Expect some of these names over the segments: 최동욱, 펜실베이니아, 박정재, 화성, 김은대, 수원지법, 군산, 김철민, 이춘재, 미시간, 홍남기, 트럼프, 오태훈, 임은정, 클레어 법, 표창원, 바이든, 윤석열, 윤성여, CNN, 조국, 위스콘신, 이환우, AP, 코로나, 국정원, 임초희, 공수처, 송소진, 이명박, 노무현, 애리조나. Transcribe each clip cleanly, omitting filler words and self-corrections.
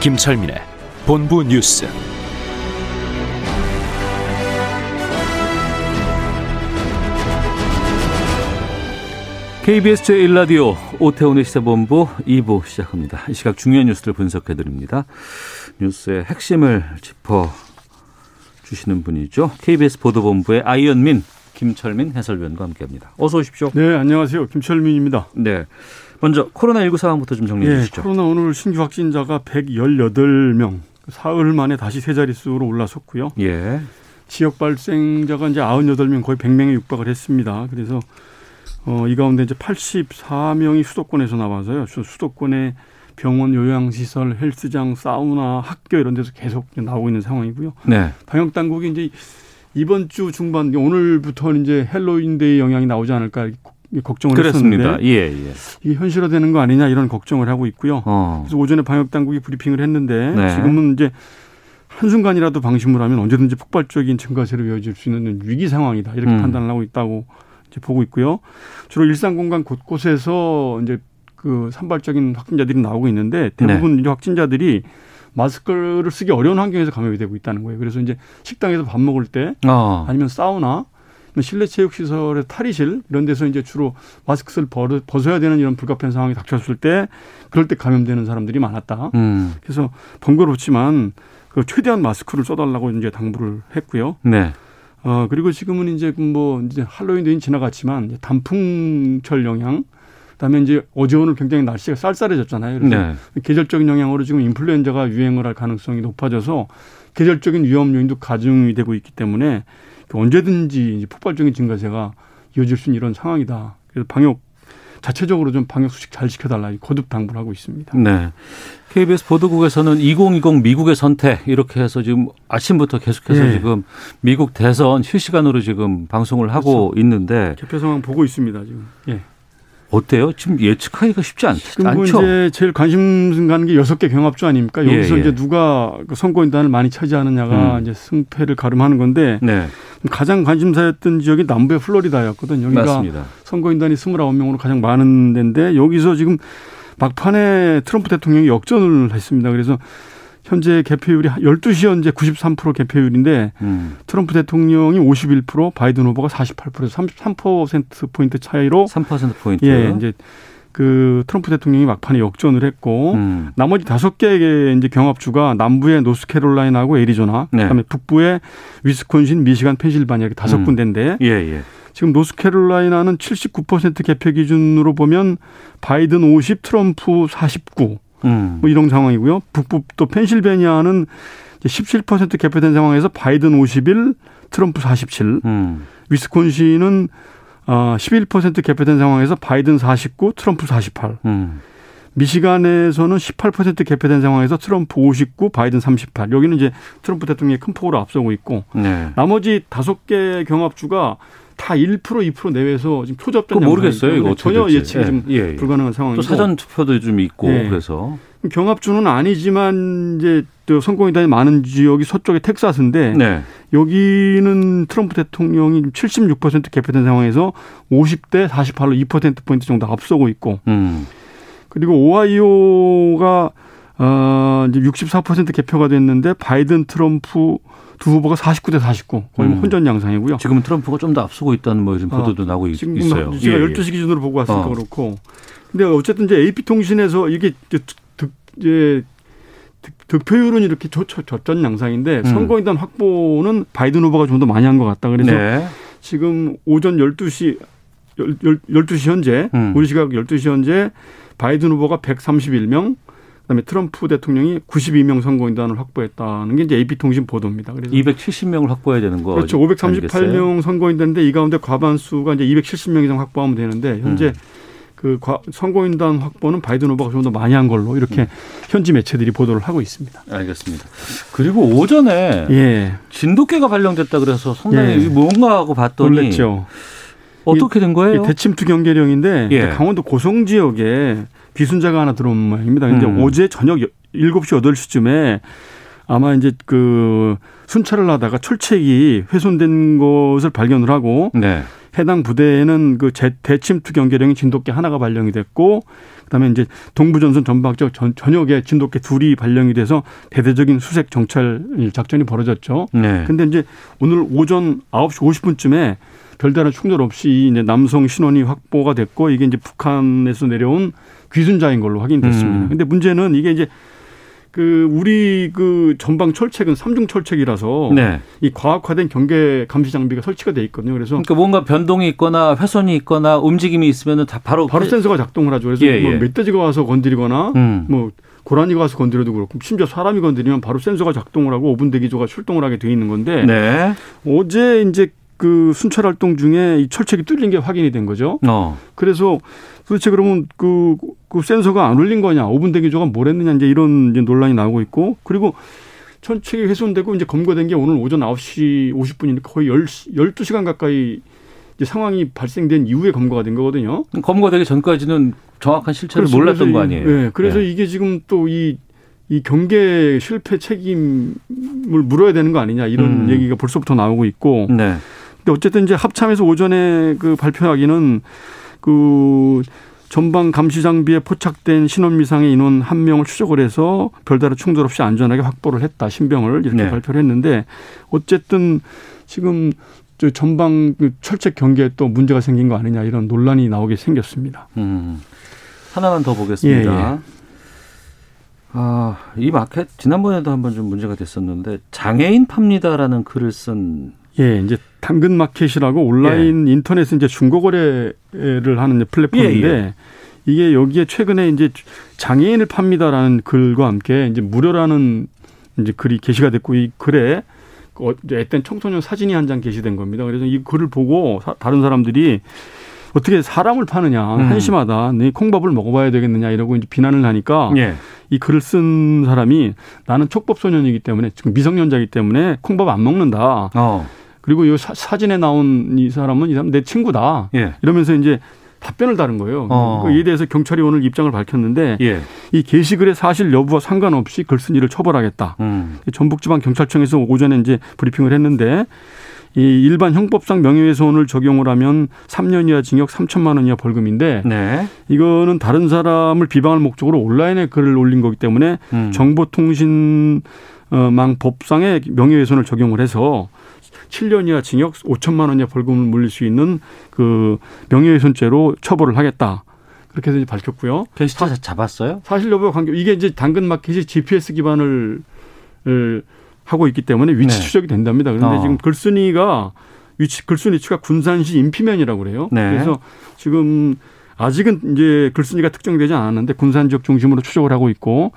김철민의 본부 뉴스. KBS 제1라디오 오태훈의 시사본부 2부 시작합니다. 이 시각 중요한 뉴스를 분석해드립니다. 뉴스의 핵심을 짚어주시는 분이죠. KBS 보도본부의 아이언민, 김철민 해설위원과 함께합니다. 어서 오십시오. 네, 안녕하세요. 김철민입니다. 네, 먼저 코로나19 상황부터 좀 정리해 주시죠. 네, 코로나 오늘 신규 확진자가 118명, 사흘 만에 다시 세 자릿수로 올라섰고요. 예. 지역 발생자가 이제 98명, 거의 100명에 육박을 했습니다. 그래서 이 가운데 이제 84명이 수도권에서 나와서요. 수도권의 병원, 요양시설, 헬스장, 사우나, 학교 이런 데서 계속 나오고 있는 상황이고요. 네. 방역 당국이 이제 이번 주 중반, 오늘부터는 이제 할로윈데이 영향이 나오지 않을까 걱정을 그랬습니다. 했었는데 예. 이게 현실화되는 거 아니냐 이런 걱정을 하고 있고요. 그래서 오전에 방역당국이 브리핑을 했는데 네. 지금은 이제 한순간이라도 방심을 하면 언제든지 폭발적인 증가세로 이어질 수 있는 위기 상황이다 이렇게 판단을 하고 있다고 이제 보고 있고요. 주로 일상공간 곳곳에서 이제 그 산발적인 확진자들이 나오고 있는데 대부분 네. 확진자들이 마스크를 쓰기 어려운 환경에서 감염이 되고 있다는 거예요. 그래서 이제 식당에서 밥 먹을 때 아니면 사우나, 실내 체육시설의 탈의실 이런 데서 이제 주로 마스크를 벗어야 되는 이런 불가피한 상황이 닥쳤을 때 그럴 때 감염되는 사람들이 많았다. 그래서 번거롭지만 그 최대한 마스크를 써달라고 이제 당부를 했고요. 네. 그리고 지금은 이제 이제 할로윈데이는 지나갔지만 이제 단풍철 영향, 그다음에 이제 어제 오늘 굉장히 날씨가 쌀쌀해졌잖아요. 그래서 네. 계절적인 영향으로 지금 인플루엔자가 유행을 할 가능성이 높아져서 계절적인 위험 요인도 가중이 되고 있기 때문에 언제든지 이제 폭발적인 증가세가 이어질 수 있는 이런 상황이다. 그래서 방역 자체적으로 좀 방역 수칙 잘 지켜달라 거듭 당부를 하고 있습니다. 네. KBS 보도국에서는 2020 미국의 선택 이렇게 해서 지금 아침부터 계속해서 네. 지금 미국 대선 실시간으로 지금 방송을 하고 그렇죠. 있는데 개표 상황 보고 있습니다 지금. 예. 어때요? 지금 예측하기가 쉽지 않죠? 이제 제일 관심 가는 게 6개 경합주 아닙니까? 여기서 이제 누가 선거인단을 많이 차지하느냐가 이제 승패를 가름하는 건데 네. 가장 관심사였던 지역이 남부의 플로리다였거든요. 여기가 맞습니다. 선거인단이 29명으로 가장 많은 데인데 여기서 지금 막판에 트럼프 대통령이 역전을 했습니다. 그래서 현재 개표율이 12시 현재 93% 개표율인데 트럼프 대통령이 51%, 바이든 후보가 48%에서 33%포인트 차이로 3%포인트. 예, 이제 그 트럼프 대통령이 막판에 역전을 했고 나머지 5개의 이제 경합주가 남부의 노스캐롤라이나하고 애리조나, 네. 그다음에 북부의 위스콘신, 미시간, 펜실베이니아 이렇게 5군데인데 예. 지금 노스캐롤라이나는 79% 개표 기준으로 보면 바이든 50, 트럼프 49. 뭐 이런 상황이고요. 북부 또 펜실베이니아는 17% 개표된 상황에서 바이든 51, 트럼프 47. 위스콘신은 11% 개표된 상황에서 바이든 49, 트럼프 48. 미시간에서는 18% 개표된 상황에서 트럼프 59, 바이든 38. 여기는 이제 트럼프 대통령이 큰 폭으로 앞서고 있고 네. 나머지 5개 경합주가 다 1%, 2% 내외에서 지금 초접전 모르겠어요. 이거 전혀 예측이 좀 불가능한 상황이고 또 사전 투표도 좀 있고 예. 그래서 경합주는 아니지만 이제 또 선거인단이 많은 지역이 서쪽의 텍사스인데 네. 여기는 트럼프 대통령이 76% 개표된 상황에서 50대 48로 2%포인트 정도 앞서고 있고 그리고 오하이오가 이제 64% 개표가 됐는데 바이든 트럼프 두 후보가 49대 49 거의 혼전 양상이고요. 지금은 트럼프가 좀 더 앞서고 있다는 뭐 이런 보도도 나오고 있어요. 제가 12시 기준으로 보고 왔으니까 그렇고. 근데 어쨌든 이제 AP 통신에서 이게 이제 득표율은 이렇게 저전 양상인데 선거인단 확보는 바이든 후보가 좀 더 많이 한 것 같다. 그래서 네. 지금 오전 12시 현재 우리 시각 12시 현재 바이든 후보가 131명. 그다음에 트럼프 대통령이 92명 선거인단을 확보했다는 게 이제 AP통신 보도입니다. 그래서 270명을 확보해야 되는 거 그렇죠. 538명 선거인단인데 이 가운데 과반수가 이제 270명 이상 확보하면 되는데 현재 그 선거인단 확보는 바이든 후보가 좀 더 많이 한 걸로 이렇게 현지 매체들이 보도를 하고 있습니다. 알겠습니다. 그리고 오전에 진돗개가 발령됐다 그래서 상당히 뭔가 하고 봤더니 놀랬죠. 어떻게 된 거예요? 대침투 경계령인데 강원도 고성 지역에 비순자가 하나 들어온 모양입니다. 그런데 어제 저녁 7시, 8시쯤에 아마 이제 그 순찰을 하다가 철책이 훼손된 것을 발견을 하고 해당 부대에는 그 대침투 경계령인 진돗개 하나가 발령이 됐고 그다음에 이제 동부전선 전방 지역 전역에 진돗개 둘이 발령이 돼서 대대적인 수색 정찰 작전이 벌어졌죠. 그런데 이제 오늘 오전 9시 50분쯤에 별다른 충돌 없이 이제 남성 신원이 확보가 됐고 이게 이제 북한에서 내려온 귀순자인 걸로 확인됐습니다. 그런데 문제는 이게 이제 그 우리 그 전방 철책은 3중 철책이라서 이 과학화된 경계 감시 장비가 설치가 돼 있거든요. 그래서 그러니까 뭔가 변동이 있거나 훼손이 있거나 움직임이 있으면은 다 바로 센서가 작동을 하죠. 그래서 뭐 멧돼지가 와서 건드리거나 뭐 고라니가 와서 건드려도 그렇고 심지어 사람이 건드리면 바로 센서가 작동을 하고 오분대기조가 출동을 하게 돼 있는 건데 어제 이제 그 순찰 활동 중에 이 철책이 뚫린 게 확인이 된 거죠. 그래서 도대체 그러면 그 센서가 안 울린 거냐, 오분대기조가 뭘 했느냐 이제 이런 이제 논란이 나오고 있고 그리고 철책이 훼손되고 이제 검거된 게 오늘 오전 9시 50분이니까 거의 12시간 가까이 이제 상황이 발생된 이후에 검거가 된 거거든요. 검거되기 전까지는 정확한 실체를 몰랐던 거 아니에요. 그래서 이게 지금 또 이 경계 실패 책임을 물어야 되는 거 아니냐 이런 얘기가 벌써부터 나오고 있고. 근데 어쨌든 이제 합참에서 오전에 그 발표하기는 그 전방 감시 장비에 포착된 신원 미상의 인원 1명을 추적을 해서 별다른 충돌 없이 안전하게 확보를 했다. 신병을 이렇게 발표를 했는데 어쨌든 지금 저 전방 철책 경계에 또 문제가 생긴 거 아니냐 이런 논란이 나오게 생겼습니다. 하나만 더 보겠습니다. 이 마켓 지난번에도 한번 좀 문제가 됐었는데 장애인 팝니다라는 글을 쓴 이제 당근 마켓이라고 온라인 인터넷에 이제 중고 거래를 하는 플랫폼인데 이게 여기에 최근에 이제 장애인을 팝니다라는 글과 함께 이제 무료라는 이제 글이 게시가 됐고 이 글에 앳된 청소년 사진이 한 장 게시된 겁니다. 그래서 이 글을 보고 다른 사람들이 어떻게 사람을 파느냐 한심하다. 네 콩밥을 먹어봐야 되겠느냐 이러고 이제 비난을 하니까 이 글을 쓴 사람이 나는 촉법소년이기 때문에 지금 미성년자이기 때문에 콩밥 안 먹는다. 그리고 이 사진에 나온 이 사람은 이 사람 내 친구다. 이러면서 이제 답변을 다른 거예요. 이에 대해서 경찰이 오늘 입장을 밝혔는데 이 게시글의 사실 여부와 상관없이 글쓴이를 처벌하겠다. 전북지방경찰청에서 오전에 이제 브리핑을 했는데 이 일반 형법상 명예훼손을 적용을 하면 3년 이하 징역 3천만 원 이하 벌금인데 이거는 다른 사람을 비방할 목적으로 온라인에 글을 올린 거기 때문에 정보통신망 법상의 명예훼손을 적용을 해서 7년 이하 징역 5천만 원 이하 벌금을 물릴 수 있는 그 명예훼손죄로 처벌을 하겠다. 그렇게 해서 이제 밝혔고요. 게시자 잡았어요? 사실 여부와 관계 이게 이제 당근마켓이 GPS 기반을 하고 있기 때문에 위치 추적이 된답니다. 그런데 지금 글쓴이가 군산시 인피면이라고 그래요. 그래서 지금 아직은 이제 글쓴이가 특정되지 않았는데 군산 지역 중심으로 추적을 하고 있고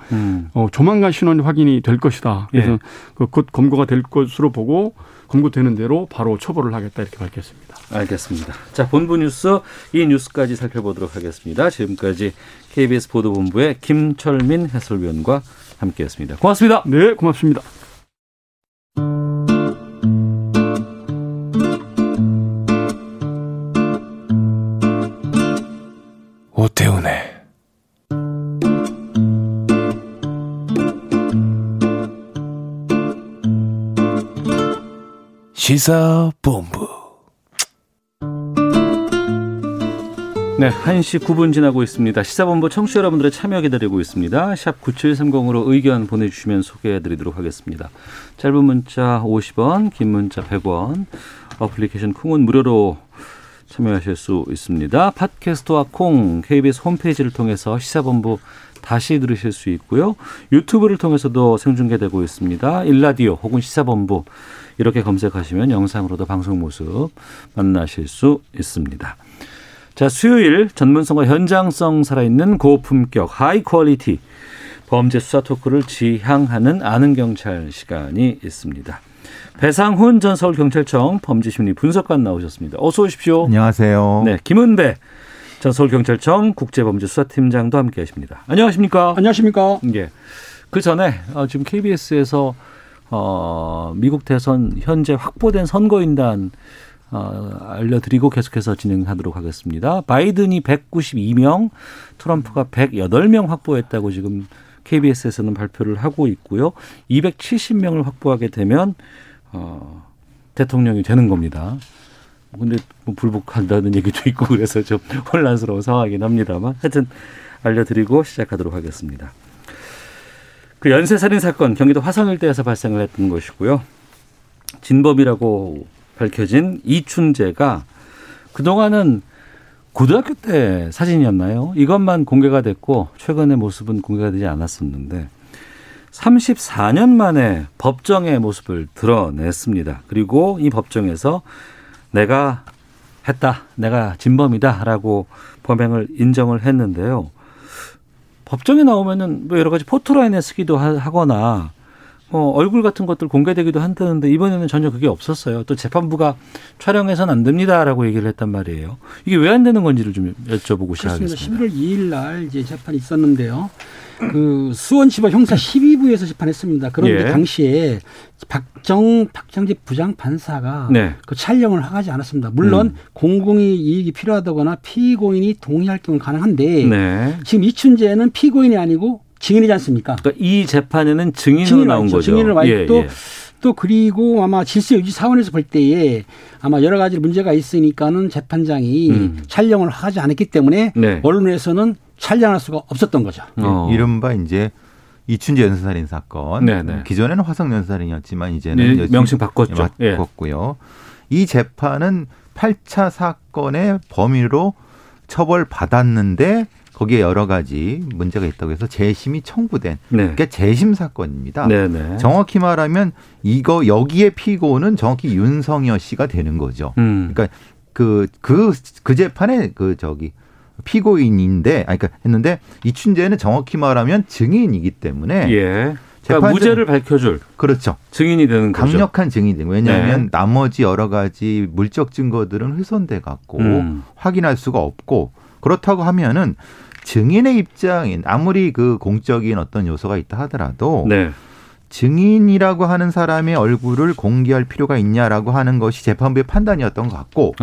조만간 신원이 확인이 될 것이다. 그래서 곧 검거가 될 것으로 보고 검거되는 대로 바로 처벌을 하겠다 이렇게 밝혔습니다. 알겠습니다. 자, 본부 뉴스 이 뉴스까지 살펴보도록 하겠습니다. 지금까지 KBS 보도본부의 김철민 해설위원과 함께했습니다. 고맙습니다. 네, 고맙습니다. 오태훈의 시사본부. 네, 1시 9분 지나고 있습니다. 시사본부 청취자 여러분들의 참여 기다리고 있습니다. 샵 9730으로 의견 보내주시면 소개해드리도록 하겠습니다. 짧은 문자 50원, 긴 문자 100원, 어플리케이션 콩은 무료로 참여하실 수 있습니다. 팟캐스트와 콩, KBS 홈페이지를 통해서 시사본부 다시 들으실 수 있고요. 유튜브를 통해서도 생중계되고 있습니다. 일라디오 혹은 시사본부 이렇게 검색하시면 영상으로도 방송 모습 만나실 수 있습니다. 자, 수요일 전문성과 현장성 살아있는 고품격 하이 퀄리티 범죄 수사 토크를 지향하는 아는 경찰 시간이 있습니다. 배상훈 전 서울경찰청 범죄심리 분석관 나오셨습니다. 어서 오십시오. 안녕하세요. 네, 김은대 전 서울경찰청 국제범죄수사팀장도 함께하십니다. 안녕하십니까? 안녕하십니까? 예. 그 전에 지금 KBS에서 미국 대선 현재 확보된 선거인단 알려드리고 계속해서 진행하도록 하겠습니다. 바이든이 192명, 트럼프가 108명 확보했다고 지금 KBS에서는 발표를 하고 있고요. 270명을 확보하게 되면 대통령이 되는 겁니다. 근데 뭐 불복한다는 얘기도 있고 그래서 좀 혼란스러운 상황이긴 합니다만 하여튼 알려드리고 시작하도록 하겠습니다. 그 연쇄살인 사건 경기도 화성 일대에서 발생을 했던 것이고요. 진범이라고 밝혀진 이춘재가 그동안은 고등학교 때 사진이었나요? 이것만 공개가 됐고 최근의 모습은 공개가 되지 않았었는데 34년 만에 법정의 모습을 드러냈습니다. 그리고 이 법정에서 내가 했다, 내가 진범이다라고 범행을 인정을 했는데요. 법정에 나오면은 뭐 여러 가지 포토라인에 쓰기도 하거나 뭐 얼굴 같은 것들 공개되기도 한다는데 이번에는 전혀 그게 없었어요. 또 재판부가 촬영해서는 안 됩니다라고 얘기를 했단 말이에요. 이게 왜 안 되는 건지를 좀 여쭤보고 시작하겠습니다. 11월 2일 날 이제 재판이 있었는데요. 그 수원지법 형사 12부에서 재판했습니다. 그런데 예. 당시에 박정재 부장 판사가 네. 그 촬영을 하지 않았습니다. 물론 공공의 이익이 필요하다거나 피고인이 동의할 경우 가능한데 네. 지금 이춘재는 피고인이 아니고 증인이지 않습니까? 그러니까 이 재판에는 증인으로 나온 거죠. 증인을 와 있고 또 그리고 아마 질서 유지 사원에서 볼 때에 아마 여러 가지 문제가 있으니까는 재판장이 촬영을 하지 않았기 때문에 네. 언론에서는 촬영할 수가 없었던 거죠. 이른바 이제 이춘재 연쇄살인 사건. 네네. 기존에는 화성 연쇄살인이었지만 이제는 네, 명칭 바꿨죠. 바꿨고요. 예. 이 재판은 8차 사건의 범위로 처벌받았는데 거기에 여러 가지 문제가 있다고 해서 재심이 청구된 네. 게 재심 사건입니다. 네네. 정확히 말하면 이거 여기에 피고는 정확히 윤성여 씨가 되는 거죠. 그러니까 그 재판에 그 저기 피고인인데, 그러니까 했는데 이춘재는 정확히 말하면 증인이기 때문에 예. 그러니까 무죄를 밝혀줄 그렇죠 증인이 되는 거죠. 강력한 증인이 왜냐하면 네. 나머지 여러 가지 물적 증거들은 훼손돼 갖고 확인할 수가 없고 그렇다고 하면은 증인의 입장인 아무리 그 공적인 어떤 요소가 있다 하더라도 네. 증인이라고 하는 사람의 얼굴을 공개할 필요가 있냐라고 하는 것이 재판부의 판단이었던 것 같고.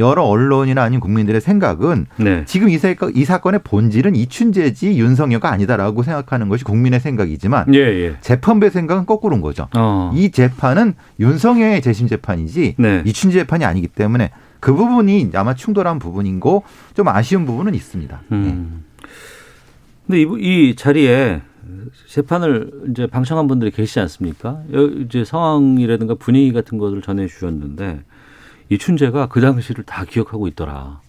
여러 언론이나 아니면 국민들의 생각은 네. 지금 이 사건의 본질은 이춘재지 윤성여가 아니다라고 생각하는 것이 국민의 생각이지만 예, 예. 재판부의 생각은 거꾸로인 거죠. 이 재판은 윤성여의 재심 재판이지 네. 이춘재 재판이 아니기 때문에 그 부분이 아마 충돌한 부분이고 좀 아쉬운 부분은 있습니다. 그런데 이 자리에 재판을 이제 방청한 분들이 계시지 않습니까? 이제 상황이라든가 분위기 같은 것을 전해 주셨는데 이춘재가 그 당시를 다 기억하고 있더라.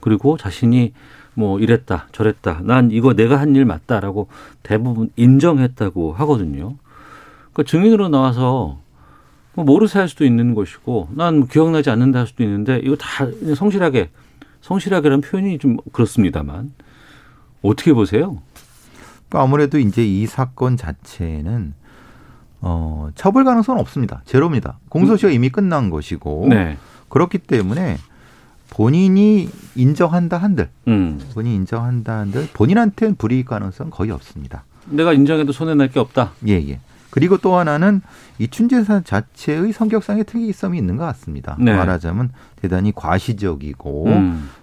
그리고 자신이 뭐 이랬다 저랬다 난 이거 내가 한 일 맞다라고 대부분 인정했다고 하거든요. 그러니까 증인으로 나와서 뭐 모르쇠 할 수도 있는 것이고 난 기억나지 않는다 할 수도 있는데 이거 다 성실하게라는 표현이 좀 그렇습니다만 어떻게 보세요? 아무래도 이제 이 사건 자체는 처벌 가능성은 없습니다. 제로입니다. 공소시효 이미 끝난 것이고 네. 그렇기 때문에 본인이 인정한다 한들 본인한테는 불이익 가능성은 거의 없습니다. 내가 인정해도 손해날 게 없다. 예예. 그리고 또 하나는 이춘재 자체의 성격상의 특이성이 있는 것 같습니다. 네. 말하자면 대단히 과시적이고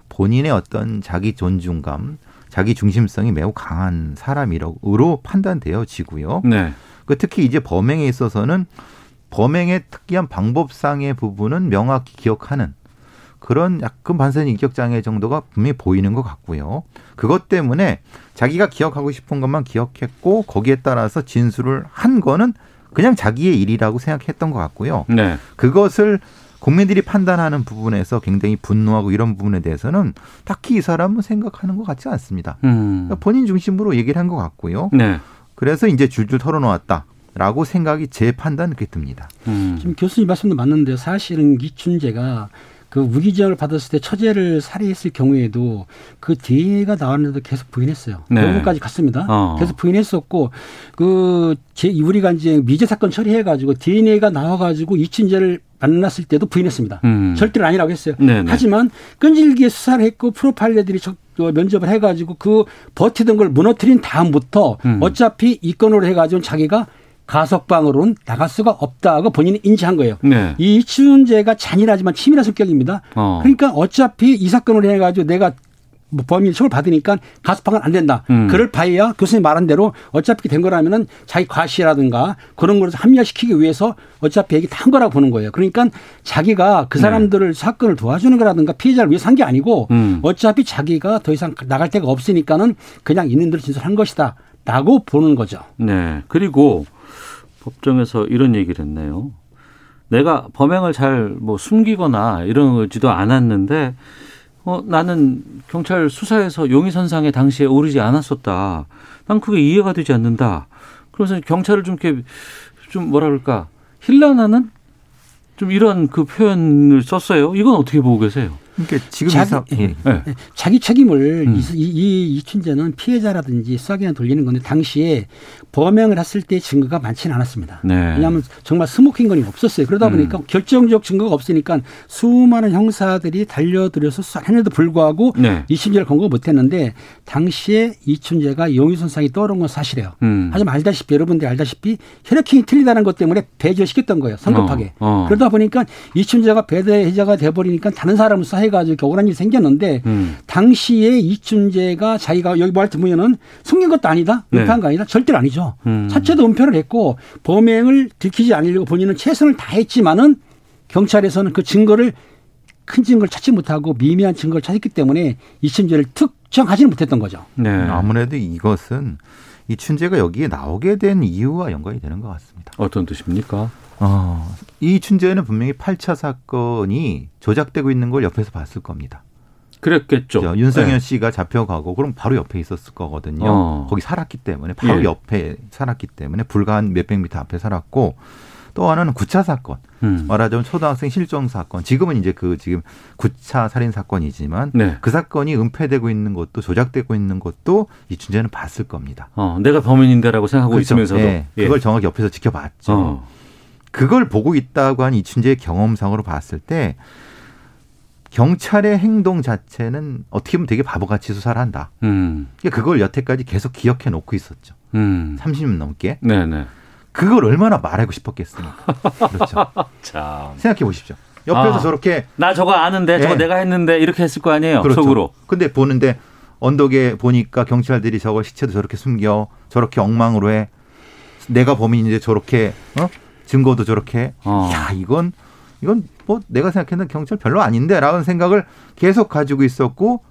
본인의 어떤 자기 존중감, 자기 중심성이 매우 강한 사람으로 판단되어지고요. 네. 특히 이제 범행에 있어서는 범행의 특이한 방법상의 부분은 명확히 기억하는 그런 약간 반사적인 인격장애 정도가 분명히 보이는 것 같고요. 그것 때문에 자기가 기억하고 싶은 것만 기억했고 거기에 따라서 진술을 한 거는 그냥 자기의 일이라고 생각했던 것 같고요. 네. 그것을 국민들이 판단하는 부분에서 굉장히 분노하고 이런 부분에 대해서는 딱히 이 사람은 생각하는 것 같지 않습니다. 그러니까 본인 중심으로 얘기를 한 것 같고요. 네. 그래서 이제 줄줄 털어놓았다라고 생각이 제 판단은 그렇게 듭니다. 지금 교수님 말씀도 맞는데 사실은 이춘재가 그 무기 지역을 받았을 때 처제를 살해했을 경우에도 그 DNA가 나왔는데도 계속 부인했어요. 네. 결국까지 갔습니다. 계속 부인했었고 그 제2부리 간지행 미제 사건 처리해가지고 DNA가 나와가지고 이춘재를 만났을 때도 부인했습니다. 절대로 아니라고 했어요. 네네. 하지만 끈질기게 수사를 했고 프로파일러들이 면접을 해가지고 그 버티던 걸 무너뜨린 다음부터 어차피 이건으로 해가지고 자기가 가석방으로는 나갈 수가 없다고 본인이 인지한 거예요. 네. 이 이춘재가 잔인하지만 치밀한 성격입니다. 그러니까 어차피 이 사건을 해가지고 내가 범인 처벌 받으니까 가석방은 안 된다. 그럴 바에야 교수님 말한 대로 어차피 된 거라면은 자기 과시라든가 그런 걸 합리화시키기 위해서 어차피 얘기 다 한 거라고 보는 거예요. 그러니까 자기가 그 사람들을 네. 사건을 도와주는 거라든가 피해자를 위해서 한 게 아니고 어차피 자기가 더 이상 나갈 데가 없으니까는 그냥 있는 대로 진술한 것이다. 라고 보는 거죠. 네. 그리고 법정에서 이런 얘기를 했네요. 내가 범행을 잘 뭐 숨기거나 이러지도 않았는데 나는 경찰 수사에서 용의선상에 당시에 오르지 않았었다. 난 그게 이해가 되지 않는다. 그러면서 경찰을 좀 이렇게 좀 뭐라 그럴까 힐난하는 좀 이런 그 표현을 썼어요. 이건 어떻게 보고 계세요? 그러니까 지금 자기 책임을 이 이춘재는 피해자라든지 수사기관에 돌리는 건데 당시에 범행을 했을 때 증거가 많지는 않았습니다. 네. 왜냐하면 정말 스모킹건이 없었어요. 그러다 보니까 결정적 증거가 없으니까 수많은 형사들이 달려들여서 수사했는데도 불구하고 네. 이춘재를 검거가 못했는데 당시에 이춘재가 용의손상이 떠오른 건 사실이에요. 하지만 알다시피 여러분들이 알다시피 혈액형이 틀리다는 것 때문에 배제시켰던 거예요. 성급하게. 그러다 보니까 이춘재가 배제자가 돼버리니까 다른 사람을 수사해 가지고 겨우란 일이 생겼는데 당시에 이춘재가 자기가 여기 뭐 하여튼 보면은 숨긴 것도 아니다. 은폐한 거 아니다. 절대로 아니죠. 자체도 은폐를 했고 범행을 들키지 않으려고 본인은 최선을 다했지만은 경찰에서는 그 증거를 큰 증거를 찾지 못하고 미미한 증거를 찾았기 때문에 이춘재를 특정하지는 못했던 거죠. 네. 아무래도 이것은 이춘재가 여기에 나오게 된 이유와 연관이 되는 것 같습니다. 어떤 뜻입니까? 이춘재는 분명히 8차 사건이 조작되고 있는 걸 옆에서 봤을 겁니다. 그랬겠죠. 그렇죠? 윤성현 네. 씨가 잡혀가고 그럼 바로 옆에 있었을 거거든요. 거기 살았기 때문에 바로 예. 옆에 살았기 때문에 불과 한 몇백 미터 앞에 살았고 또 하나는 9차 사건. 말하자면 초등학생 실종 사건. 지금은 이제 그 지금 9차 살인 사건이지만 네. 그 사건이 은폐되고 있는 것도 조작되고 있는 것도 이춘재는 봤을 겁니다. 내가 범인인데라고 생각하고 그렇죠. 있으면서도. 네. 예. 그걸 정확히 옆에서 지켜봤죠. 그걸 보고 있다고 한 이춘재의 경험상으로 봤을 때 경찰의 행동 자체는 어떻게 보면 되게 바보같이 수사를 한다. 그러니까 그걸 여태까지 계속 기억해 놓고 있었죠. 30년 넘게. 네네. 그걸 얼마나 말하고 싶었겠습니까. 그렇죠. 자. 생각해 보십시오. 옆에서 저렇게. 나 저거 아는데 네. 저거 내가 했는데 이렇게 했을 거 아니에요. 그렇죠. 속으로. 근데 보는데 언덕에 보니까 경찰들이 저거 시체도 저렇게 숨겨. 저렇게 엉망으로 해. 내가 범인인데 저렇게. 증거도 저렇게 야 이건 뭐 내가 생각했는데 경찰 별로 아닌데라는 생각을 계속 가지고 있었고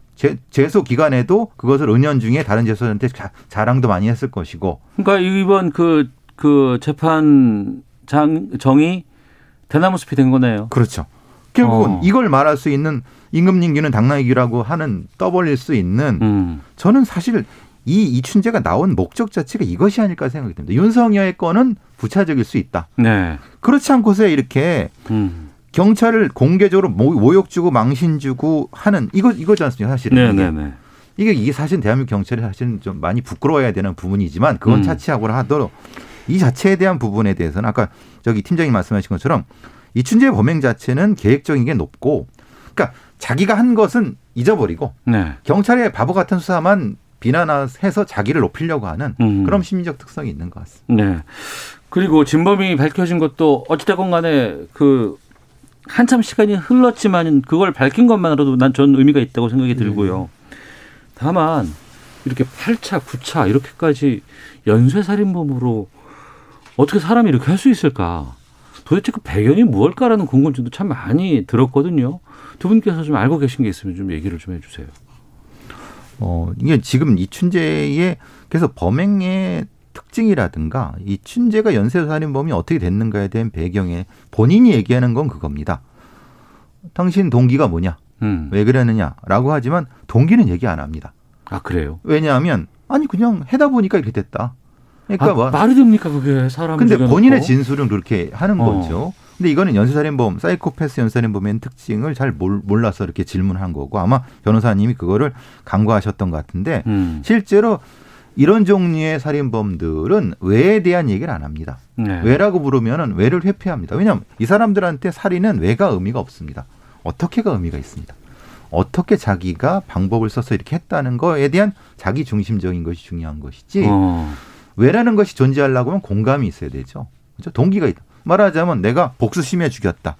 재소 기간에도 그것을 은연중에 다른 재소한테 자랑도 많이 했을 것이고. 그러니까 이번 그 재판장 정이 대나무숲이 된 거네요. 그렇죠. 결국은 이걸 말할 수 있는 임금님기는 당나귀라고 하는 떠벌릴 수 있는 저는 사실. 이 이춘재가 나온 목적 자체가 이것이 아닐까 생각이 듭니다. 윤성여의 건은 부차적일 수 있다. 네. 그렇지 않고서 이렇게 경찰을 공개적으로 모욕 주고 망신 주고 하는 이거지 않습니까 사실은. 네네네. 이게 사실 대한민국 경찰이 사실은 좀 많이 부끄러워야 되는 부분이지만 그건 차치하고라 하더라도 이 자체에 대한 부분에 대해서는 아까 저기 팀장님 말씀하신 것처럼 이춘재의 범행 자체는 계획적인 게 높고 그러니까 자기가 한 것은 잊어버리고 네. 경찰의 바보 같은 수사만 비난해서 자기를 높이려고 하는 그런 심리적 특성이 있는 것 같습니다. 네. 그리고 진범이 밝혀진 것도 어찌됐건 간에 그 한참 시간이 흘렀지만 그걸 밝힌 것만으로도 난 전 의미가 있다고 생각이 들고요. 다만 이렇게 8차, 9차 이렇게까지 연쇄살인범으로 어떻게 사람이 이렇게 할 수 있을까? 도대체 그 배경이 무엇일까라는 궁금증도 참 많이 들었거든요. 두 분께서 좀 알고 계신 게 있으면 좀 얘기를 좀 해주세요. 이게 지금 이춘재의 그래서 범행의 특징이라든가 이춘재가 연쇄살인범이 어떻게 됐는가에 대한 배경에 본인이 얘기하는 건 그겁니다. 당신 동기가 뭐냐? 왜 그랬느냐라고 하지만 동기는 얘기 안 합니다. 아, 그래요? 왜냐하면 아니 그냥 해다 보니까 이렇게 됐다. 그러니까 말이 됩니까 그게 사람. 근데 본인의 진술은 그렇게 하는 거죠. 근데 이거는 연쇄살인범, 사이코패스 연쇄살인범의 특징을 잘 몰라서 이렇게 질문한 거고 아마 변호사님이 그거를 간과하셨던 것 같은데 실제로 이런 종류의 살인범들은 왜에 대한 얘기를 안 합니다. 네. 왜라고 부르면은 왜를 회피합니다. 왜냐하면 이 사람들한테 살인은 왜가 의미가 없습니다. 어떻게가 의미가 있습니다. 어떻게 자기가 방법을 써서 이렇게 했다는 거에 대한 자기 중심적인 것이 중요한 것이지 왜라는 것이 존재하려고 하면 공감이 있어야 되죠. 그렇죠? 동기가 있다. 말하자면 내가 복수심에 죽였다.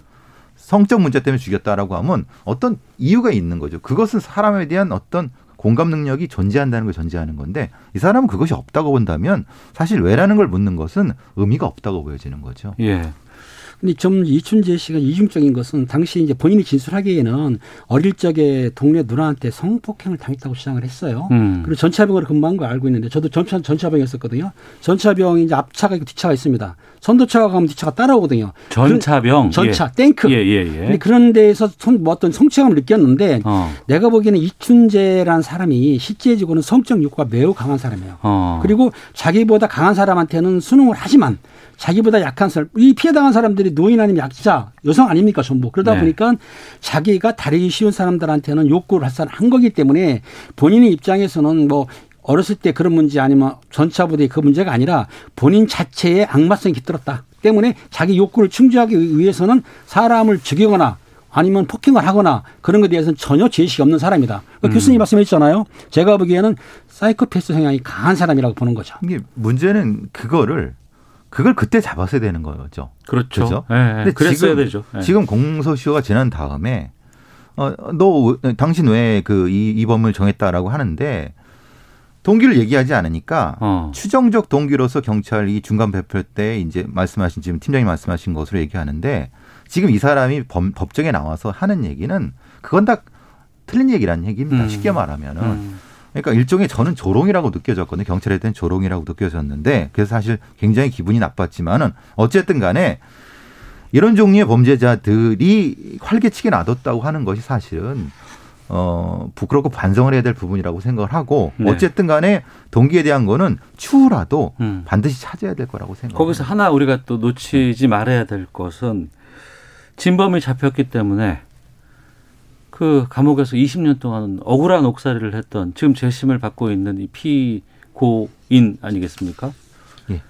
성적 문제 때문에 죽였다라고 하면 어떤 이유가 있는 거죠. 그것은 사람에 대한 어떤 공감 능력이 존재한다는 걸 전제하는 건데 이 사람은 그것이 없다고 본다면 사실 왜라는 걸 묻는 것은 의미가 없다고 보여지는 거죠. 예. 근데 좀 이춘재 씨가 이중적인 것은 당시 이제 본인이 진술하기에는 어릴 적에 동네 누나한테 성폭행을 당했다고 주장을 했어요. 그리고 전차병으로 근무한 걸 알고 있는데 저도 전차병이었었거든요. 전차병이 이제 앞차가 있고 뒷차가 있습니다. 선도차가 가면 뒷차가 따라오거든요. 전차병. 전차, 예. 탱크. 예. 근데 그런 데에서 어떤 성취감을 느꼈는데 내가 보기에는 이춘재라는 사람이 실제적으로는 성적 욕구가 매우 강한 사람이에요. 그리고 자기보다 강한 사람한테는 순응을 하지만 자기보다 약한 사람, 이 피해당한 사람들이 노인 아니면 약자, 여성 아닙니까 전부. 그러다 네. 보니까 자기가 다루기 쉬운 사람들한테는 욕구를 한 거기 때문에 본인의 입장에서는 뭐 어렸을 때 그런 문제 아니면 전차부대 그 문제가 아니라 본인 자체의 악마성이 깃들었다. 때문에 자기 욕구를 충족하기 위해서는 사람을 죽이거나 아니면 폭행을 하거나 그런 것에 대해서는 전혀 죄의식이 없는 사람이다. 그러니까 교수님 말씀하셨잖아요. 제가 보기에는 사이코패스 성향이 강한 사람이라고 보는 거죠. 이게 문제는 그걸 그때 잡았어야 되는 거죠. 그렇죠. 예, 예. 그랬어야 되죠. 예. 지금 공소시효가 지난 다음에 당신 왜 이 범을 정했다라고 하는데 동기를 얘기하지 않으니까 추정적 동기로서 경찰이 중간 발표 때 이제 말씀하신 지금 팀장님 말씀하신 것으로 얘기하는데 지금 이 사람이 법정에 나와서 하는 얘기는 그건 다 틀린 얘기라는 얘기입니다. 쉽게 말하면은. 그러니까 일종의 저는 조롱이라고 느껴졌거든요. 경찰에 대한 조롱이라고 느껴졌는데 그래서 사실 굉장히 기분이 나빴지만은 어쨌든 간에 이런 종류의 범죄자들이 활개치게 놔뒀다고 하는 것이 사실은 부끄럽고 반성을 해야 될 부분이라고 생각을 하고 네. 어쨌든 간에 동기에 대한 거는 추후라도 반드시 찾아야 될 거라고 생각합니다. 거기서 하나 우리가 또 놓치지 말아야 될 것은 진범이 잡혔기 때문에 그 감옥에서 20년 동안 억울한 옥살이를 했던 지금 재심을 받고 있는 이 피고인 아니겠습니까? 예,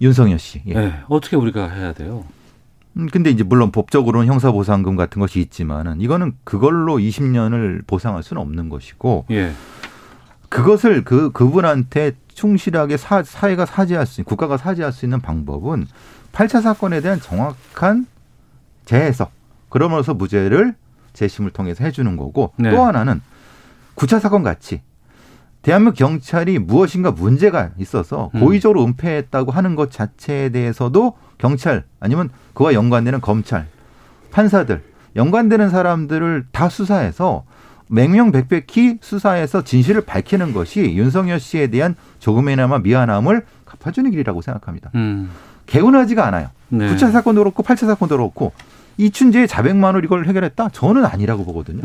윤성여 씨. 예. 네. 어떻게 우리가 해야 돼요? 근데 이제 물론 법적으로는 형사보상금 같은 것이 있지만은 이거는 그걸로 20년을 보상할 수는 없는 것이고, 예. 그것을 그분한테 충실하게 사회가 사죄할 수 있는 국가가 사죄할 수 있는 방법은 8차 사건에 대한 정확한 재해석, 그러므로서 무죄를 재심을 통해서 해주는 거고 네. 또 하나는 9차 사건 같이 대한민국 경찰이 무엇인가 문제가 있어서 고의적으로 은폐했다고 하는 것 자체에 대해서도 경찰 아니면 그와 연관되는 검찰, 판사들, 연관되는 사람들을 다 수사해서 맹명백백히 수사해서 진실을 밝히는 것이 윤석열 씨에 대한 조금이나마 미안함을 갚아주는 길이라고 생각합니다. 개운하지가 않아요. 네. 9차 사건도 그렇고 8차 사건도 그렇고 이춘재의 자백만으로 이걸 해결했다? 저는 아니라고 보거든요.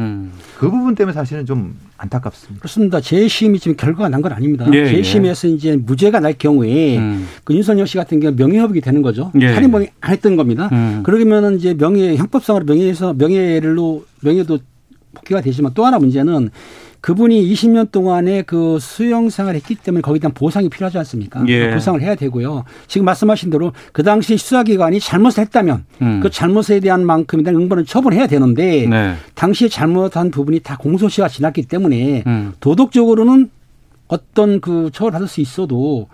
그 부분 때문에 사실은 좀 안타깝습니다. 그렇습니다. 재심이 지금 결과가 난 건 아닙니다. 예, 재심에서 예. 이제 무죄가 날 경우에 그 윤석열 씨 같은 경우 명예훼손이 되는 거죠. 예. 살인범이 안 했던 겁니다. 그러면 이제 형법상으로 명예도 복귀가 되지만 또 하나 문제는 그분이 20년 동안의 그 수용 생활을 했기 때문에 거기에 대한 보상이 필요하지 않습니까? 예. 보상을 해야 되고요. 지금 말씀하신 대로 그 당시 수사기관이 잘못을 했다면 그 잘못에 대한 만큼에 대한 응벌은 처벌해야 되는데 네. 당시에 잘못한 부분이 다 공소시효가 지났기 때문에 도덕적으로는 어떤 그 처벌받을 수 있어도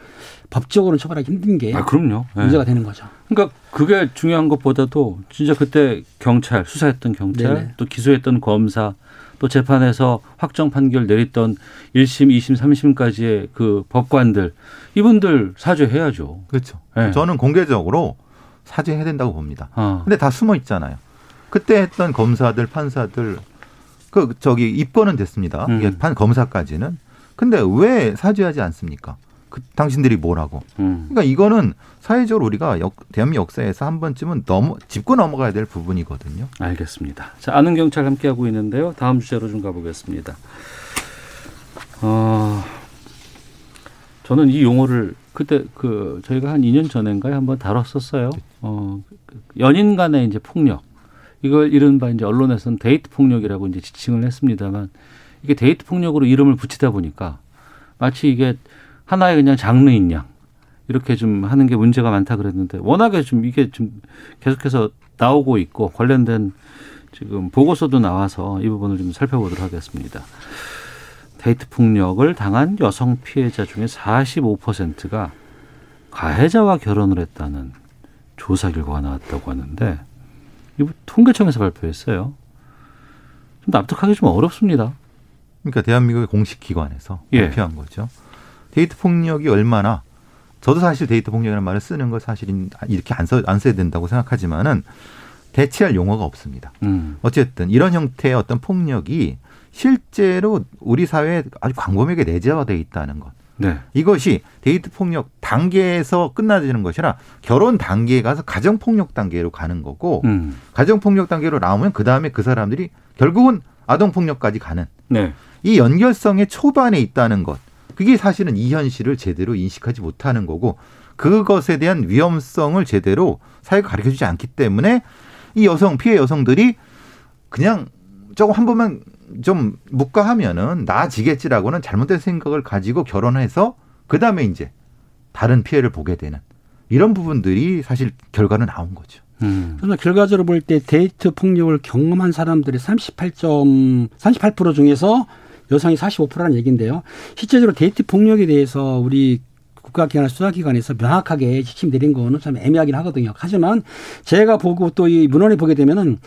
법적으로는 처벌하기 힘든 게 그럼요. 네. 문제가 되는 거죠. 그러니까 그게 중요한 것보다도 진짜 그때 경찰, 수사했던 경찰, 네네. 또 기소했던 검사 또 재판에서 확정 판결 내렸던 1심, 2심, 3심까지의 그 법관들 이분들 사죄해야죠. 그렇죠. 네. 저는 공개적으로 사죄해야 된다고 봅니다. 근데 다 숨어 있잖아요. 그때 했던 검사들, 판사들 입건은 됐습니다. 검사까지는. 근데 왜 사죄하지 않습니까? 당신들이 뭐라고? 그러니까 이거는 사회적으로 우리가 대한민국 역사에서 한 번쯤은 짚고 넘어가야 될 부분이거든요. 알겠습니다. 자, 아는 경찰 함께하고 있는데요. 다음 주제로 좀 가보겠습니다. 저는 이 용어를 그때 저희가 한 2년 전인가에 한번 다뤘었어요. 연인 간의 이제 폭력, 이걸 이른바 이제 언론에서는 데이트 폭력이라고 이제 지칭을 했습니다만, 이게 데이트 폭력으로 이름을 붙이다 보니까 마치 이게 하나의 그냥 장르인 양 이렇게 좀 하는 게 문제가 많다 그랬는데, 워낙에 좀 이게 좀 계속해서 나오고 있고 관련된 지금 보고서도 나와서 이 부분을 좀 살펴보도록 하겠습니다. 데이트 폭력을 당한 여성 피해자 중에 45%가 가해자와 결혼을 했다는 조사 결과가 나왔다고 하는데, 이거 통계청에서 발표했어요. 좀 납득하기 좀 어렵습니다. 그러니까 대한민국의 공식 기관에서 발표한 거죠. 데이트 폭력이 얼마나, 저도 사실 데이트 폭력이라는 말을 쓰는 거 사실 이렇게 안 써야 된다고 생각하지만은 대체할 용어가 없습니다. 어쨌든 이런 형태의 어떤 폭력이 실제로 우리 사회에 아주 광범위하게 내재화되어 있다는 것. 네. 이것이 데이트 폭력 단계에서 끝나지는 것이라 결혼 단계에 가서 가정폭력 단계로 가는 거고, 가정폭력 단계로 나오면 그다음에 그 사람들이 결국은 아동폭력까지 가는, 네, 이 연결성의 초반에 있다는 것. 그게 사실은 이 현실을 제대로 인식하지 못하는 거고, 그것에 대한 위험성을 제대로 사회가 가르쳐주지 않기 때문에 이 여성, 피해 여성들이 그냥 조금 한 번만 좀 묵과하면은 나아지겠지라고는 잘못된 생각을 가지고 결혼해서 그다음에 이제 다른 피해를 보게 되는 이런 부분들이 사실 결과는 나온 거죠. 그래서 결과적으로 볼 때 데이트 폭력을 경험한 사람들의 38% 중에서 여성이 45%라는 얘기인데요. 실제적으로 데이트 폭력에 대해서 우리 국가기관 수사기관에서 명확하게 지침 내린 거는 참 애매하긴 하거든요. 하지만 제가 보고 또 이 문헌에 보게 되면은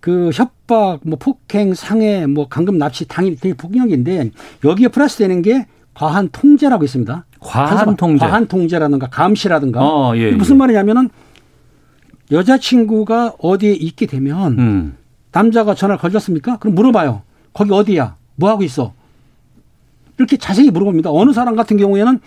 그 협박, 뭐 폭행, 상해, 뭐 강금, 납치, 당일 되게 폭력인데, 여기에 플러스되는 게 과한 통제라고 있습니다. 과한 통제, 과한 통제라든가 감시라든가. 무슨 말이냐면은 여자친구가 어디에 있게 되면 남자가 전화를 걸렸습니까? 그럼 물어봐요. 거기 어디야? 뭐 하고 있어? 이렇게 자세히 물어봅니다. 어느 사람 같은 경우에는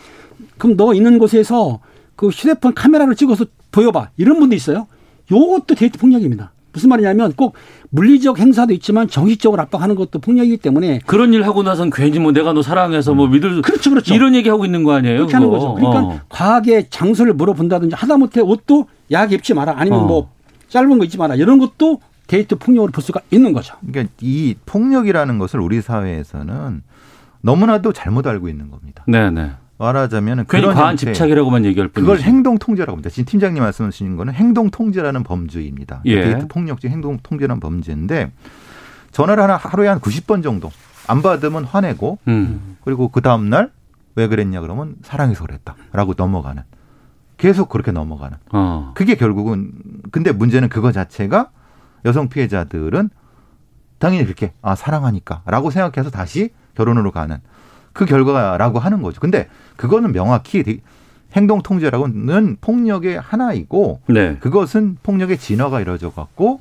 그럼 너 있는 곳에서 그 휴대폰 카메라를 찍어서 보여봐, 이런 분도 있어요. 이것도 데이트 폭력입니다. 무슨 말이냐면 꼭 물리적 행사도 있지만 정신적으로 압박하는 것도 폭력이기 때문에, 그런 일 하고 나선 괜히 뭐 내가 너 사랑해서 뭐 믿을, 그렇죠, 그렇죠, 이런 얘기 하고 있는 거 아니에요? 그렇게 하는 거죠. 그러니까 과하게 장소를 물어본다든지, 하다못해 옷도 야하게 입지 마라, 아니면 뭐 짧은 거 입지 마라, 이런 것도 데이트 폭력으로 볼 수가 있는 거죠. 그러니까 이 폭력이라는 것을 우리 사회에서는 너무나도 잘못 알고 있는 겁니다. 네네. 말하자면 괜히 과한 집착이라고만 얘기할 뿐이죠. 그걸 행동통제라고 합니다. 지금 팀장님 말씀하신 거는 행동통제라는 범죄입니다. 예. 데이트 폭력죄 행동통제라는 범죄인데, 전화를 하루에 한 90번 정도 안 받으면 화내고, 그리고 그 다음날 왜 그랬냐 그러면 사랑해서 그랬다라고 넘어가는, 계속 그렇게 넘어가는. 그게 결국은, 근데 문제는 그거 자체가 여성 피해자들은 당연히 그렇게 사랑하니까라고 생각해서 다시 결혼으로 가는 그 결과라고 하는 거죠. 근데 그거는 명확히 행동 통제라고는 폭력의 하나이고, 네, 그것은 폭력의 진화가 이루어져 갖고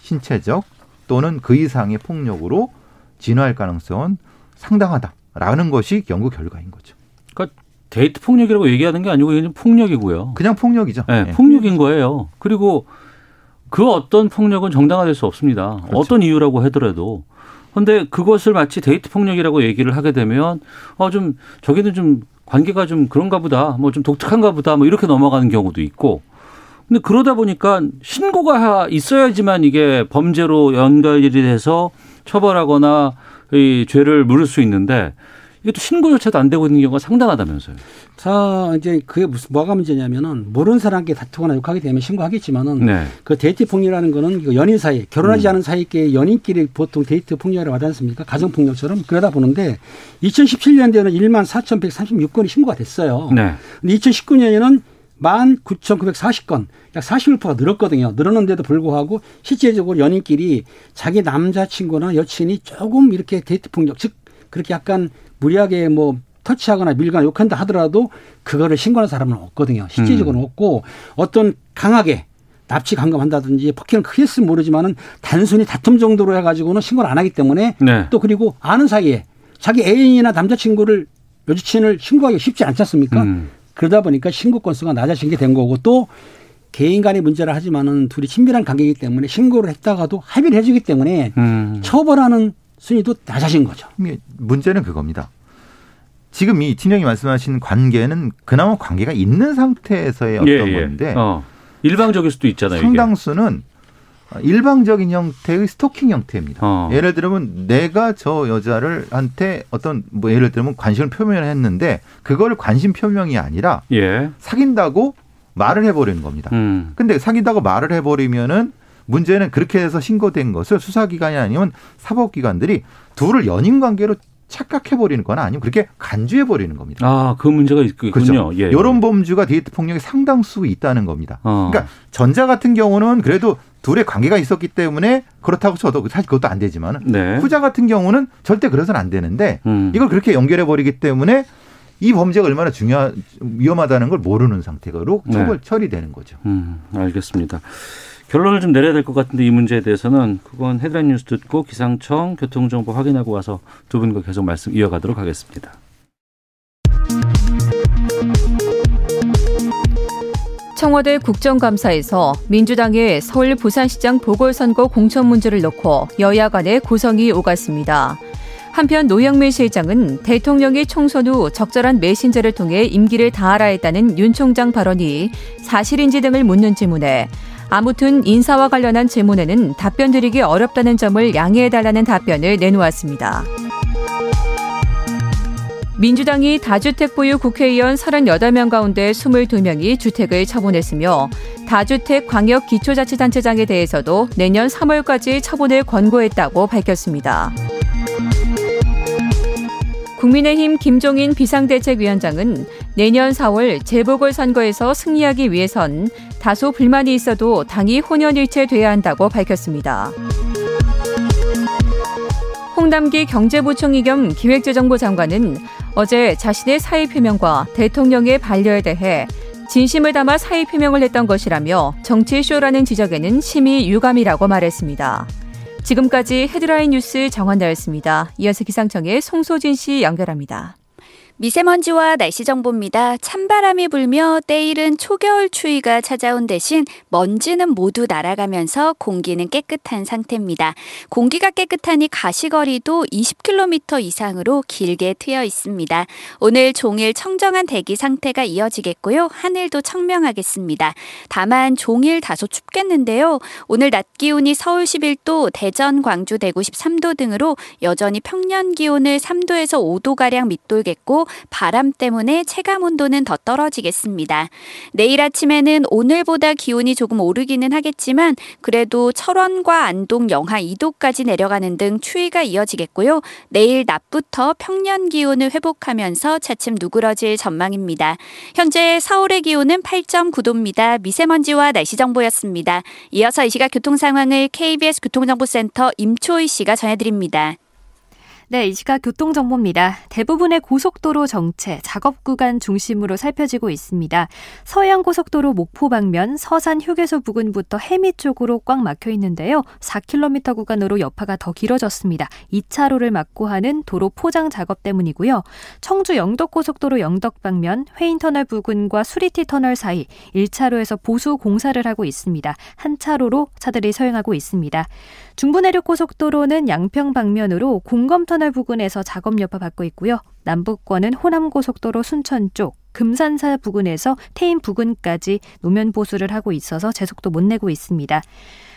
신체적 또는 그 이상의 폭력으로 진화할 가능성은 상당하다라는 것이 연구 결과인 거죠. 그러니까 데이트 폭력이라고 얘기하는 게 아니고 그냥 폭력이고요. 그냥 폭력이죠. 네, 네. 폭력인 거예요. 그리고 그 어떤 폭력은 정당화될 수 없습니다. 그렇죠. 어떤 이유라고 하더라도. 근데 그것을 마치 데이트 폭력이라고 얘기를 하게 되면 좀 저기는 좀 관계가 좀 그런가 보다, 뭐 좀 독특한가 보다, 뭐 이렇게 넘어가는 경우도 있고. 근데 그러다 보니까 신고가 있어야지만 이게 범죄로 연결이 돼서 처벌하거나 이 죄를 물을 수 있는데, 이것도 신고조차도 안 되고 있는 경우가 상당하다면서요. 자, 이제 그게 뭐가 문제냐면은, 모르는 사람께 다투거나 욕하게 되면 신고하겠지만은, 네, 그 데이트 폭력이라는 거는 연인 사이, 결혼하지 않은 사이끼리 연인끼리 보통 데이트 폭력이라고 하지 않습니까? 가정 폭력처럼. 그러다 보는데 2017년도에는 14,136건이 신고가 됐어요. 네. 근데 2019년에는 19,940건, 약 40%가 늘었거든요. 늘었는데도 불구하고 실제적으로 연인끼리 자기 남자친구나 여친이 조금 이렇게 데이트 폭력, 즉 그렇게 약간 무리하게 뭐 터치하거나 밀거나 욕한다 하더라도 그거를 신고하는 사람은 없거든요. 실질적으로는 없고, 어떤 강하게 납치 강금한다든지 폭행을 크게 했으면 모르지만은 단순히 다툼 정도로 해가지고는 신고를 안 하기 때문에, 네, 또 그리고 아는 사이에 자기 애인이나 남자친구를, 여자친구를 신고하기 쉽지 않지 않습니까? 그러다 보니까 신고 건수가 낮아진 게 된 거고, 또 개인 간의 문제라 하지만은 둘이 친밀한 관계이기 때문에 신고를 했다가도 합의를 해주기 때문에 처벌하는 순위도 낮아진 거죠. 문제는 그겁니다. 지금 이 팀장이 말씀하신 관계는 그나마 관계가 있는 상태에서의 어떤 건데 일방적일 수도 있잖아요. 상당수는 이게. 일방적인 형태의 스토킹 형태입니다. 예를 들면 내가 저 여자를 한테 어떤 뭐 예를 들면 관심을 표명했는데 그걸 관심 표명이 아니라 예. 사귄다고 말을 해버리는 겁니다. 근데 사귄다고 말을 해버리면은 문제는 그렇게 해서 신고된 것을 수사기관이 아니면 사법기관들이 둘을 연인관계로 착각해버리는 거나 아니면 그렇게 간주해버리는 겁니다. 아, 그 문제가 있군요. 그렇죠? 예. 이런 범주가 데이트 폭력이 상당수 있다는 겁니다. 그러니까 전자 같은 경우는 그래도 둘의 관계가 있었기 때문에 그렇다고 쳐도 사실 그것도 안 되지만 네. 후자 같은 경우는 절대 그래서는 안 되는데 이걸 그렇게 연결해버리기 때문에 이 범죄가 얼마나 위험하다는 걸 모르는 상태로 처벌 네. 처리되는 거죠. 알겠습니다. 결론을 좀 내려야 될 것 같은데 이 문제에 대해서는 그건 헤드라인 뉴스 듣고 기상청 교통정보 확인하고 와서 두 분과 계속 말씀 이어가도록 하겠습니다. 청와대 국정감사에서 민주당의 서울 부산시장 보궐선거 공천 문제를 놓고 여야 간의 고성이 오갔습니다. 한편 노영민 실장은 대통령이 총선 후 적절한 메신저를 통해 임기를 다하라 했다는 윤 총장 발언이 사실인지 등을 묻는 질문에 아무튼 인사와 관련한 질문에는 답변 드리기 어렵다는 점을 양해해달라는 답변을 내놓았습니다. 민주당이 다주택 보유 국회의원 38명 가운데 22명이 주택을 처분했으며 다주택 광역 기초자치단체장에 대해서도 내년 3월까지 처분을 권고했다고 밝혔습니다. 국민의힘 김종인 비상대책위원장은 내년 4월 재보궐선거에서 승리하기 위해선 다소 불만이 있어도 당이 혼연일체돼야 한다고 밝혔습니다. 홍남기 경제부총리 겸 기획재정부 장관은 어제 자신의 사의 표명과 대통령의 반려에 대해 진심을 담아 사의 표명을 했던 것이라며 정치쇼라는 지적에는 심히 유감이라고 말했습니다. 지금까지 헤드라인 뉴스 정원나였습니다. 이어서 기상청의 송소진 씨 연결합니다. 미세먼지와 날씨 정보입니다. 찬바람이 불며 때일은 초겨울 추위가 찾아온 대신 먼지는 모두 날아가면서 공기는 깨끗한 상태입니다. 공기가 깨끗하니 가시거리도 20km 이상으로 길게 트여 있습니다. 오늘 종일 청정한 대기 상태가 이어지겠고요. 하늘도 청명하겠습니다. 다만 종일 다소 춥겠는데요. 오늘 낮 기온이 서울 11도, 대전, 광주, 대구 13도 등으로 여전히 평년 기온을 3도에서 5도가량 밑돌겠고 바람 때문에 체감 온도는 더 떨어지겠습니다. 내일 아침에는 오늘보다 기온이 조금 오르기는 하겠지만 그래도 철원과 안동 영하 2도까지 내려가는 등 추위가 이어지겠고요. 내일 낮부터 평년 기온을 회복하면서 차츰 누그러질 전망입니다. 현재 서울의 기온은 8.9도입니다. 미세먼지와 날씨 정보였습니다. 이어서 이 시각 교통 상황을 KBS 교통정보센터 임초희 씨가 전해드립니다. 네, 이 시각 교통정보입니다. 대부분의 고속도로 정체, 작업 구간 중심으로 살펴지고 있습니다. 서해안고속도로 목포 방면 서산 휴게소 부근부터 해미 쪽으로 꽉 막혀 있는데요. 4km 구간으로 여파가 더 길어졌습니다. 2차로를 막고 하는 도로 포장 작업 때문이고요. 청주 영덕고속도로 영덕 방면 회인터널 부근과 수리티 터널 사이 1차로에서 보수 공사를 하고 있습니다. 한 차로로 차들이 서행하고 있습니다. 중부내륙고속도로는 양평 방면으로 공검터널 부근에서 작업 여파 받고 있고요. 남북권은 호남고속도로 순천 쪽, 금산사 부근에서 태인 부근까지 노면 보수를 하고 있어서 제속도 못 내고 있습니다.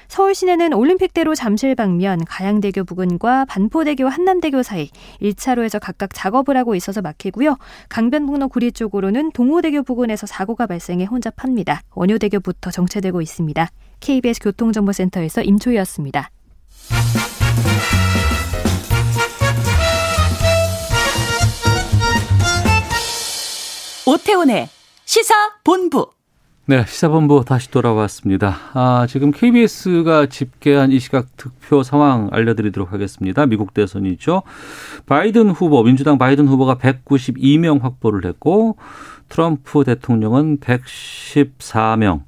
서울 시내는 올림픽대로 잠실 방면, 가양대교 부근과 반포대교, 한남대교 사이 1차로에서 각각 작업을 하고 있어서 막히고요. 강변북로 구리 쪽으로는 동호대교 부근에서 사고가 발생해 혼잡합니다. 원효대교부터 정체되고 있습니다. KBS 교통정보센터에서 임초희였습니다. 오태훈의 시사본부. 네, 시사본부 다시 돌아왔습니다. 지금 KBS가 집계한 이 시각 득표 상황 알려드리도록 하겠습니다. 미국 대선이죠. 민주당 바이든 후보가 192명 확보를 했고 트럼프 대통령은 114명.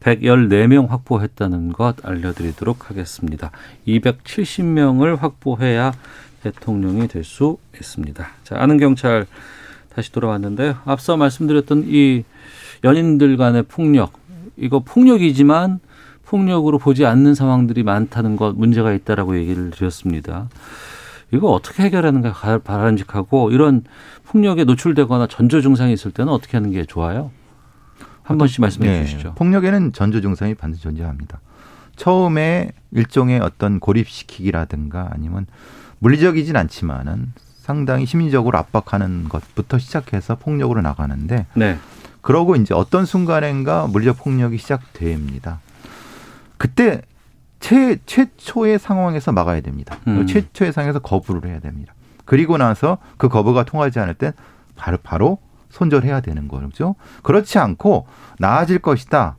114명 확보했다는 것 알려드리도록 하겠습니다. 270명을 확보해야 대통령이 될 수 있습니다. 자, 아는 경찰 다시 돌아왔는데요. 앞서 말씀드렸던 이 연인들 간의 폭력, 이거 폭력이지만 폭력으로 보지 않는 상황들이 많다는 것, 문제가 있다라고 얘기를 드렸습니다. 이거 어떻게 해결하는가 바람직하고, 이런 폭력에 노출되거나 전조 증상이 있을 때는 어떻게 하는 게 좋아요? 한 번씩 말씀해 주시죠. 폭력에는 전조 증상이 반드시 존재합니다. 처음에 일종의 어떤 고립시키기라든가 아니면 물리적이진 않지만은 상당히 심리적으로 압박하는 것부터 시작해서 폭력으로 나가는데 네. 그러고 이제 어떤 순간인가 물리적 폭력이 시작됩니다. 그때 최초의 상황에서 막아야 됩니다. 최초의 상황에서 거부를 해야 됩니다. 그리고 나서 그 거부가 통하지 않을 땐 바로 손절해야 되는 거죠. 그렇지 않고 나아질 것이다.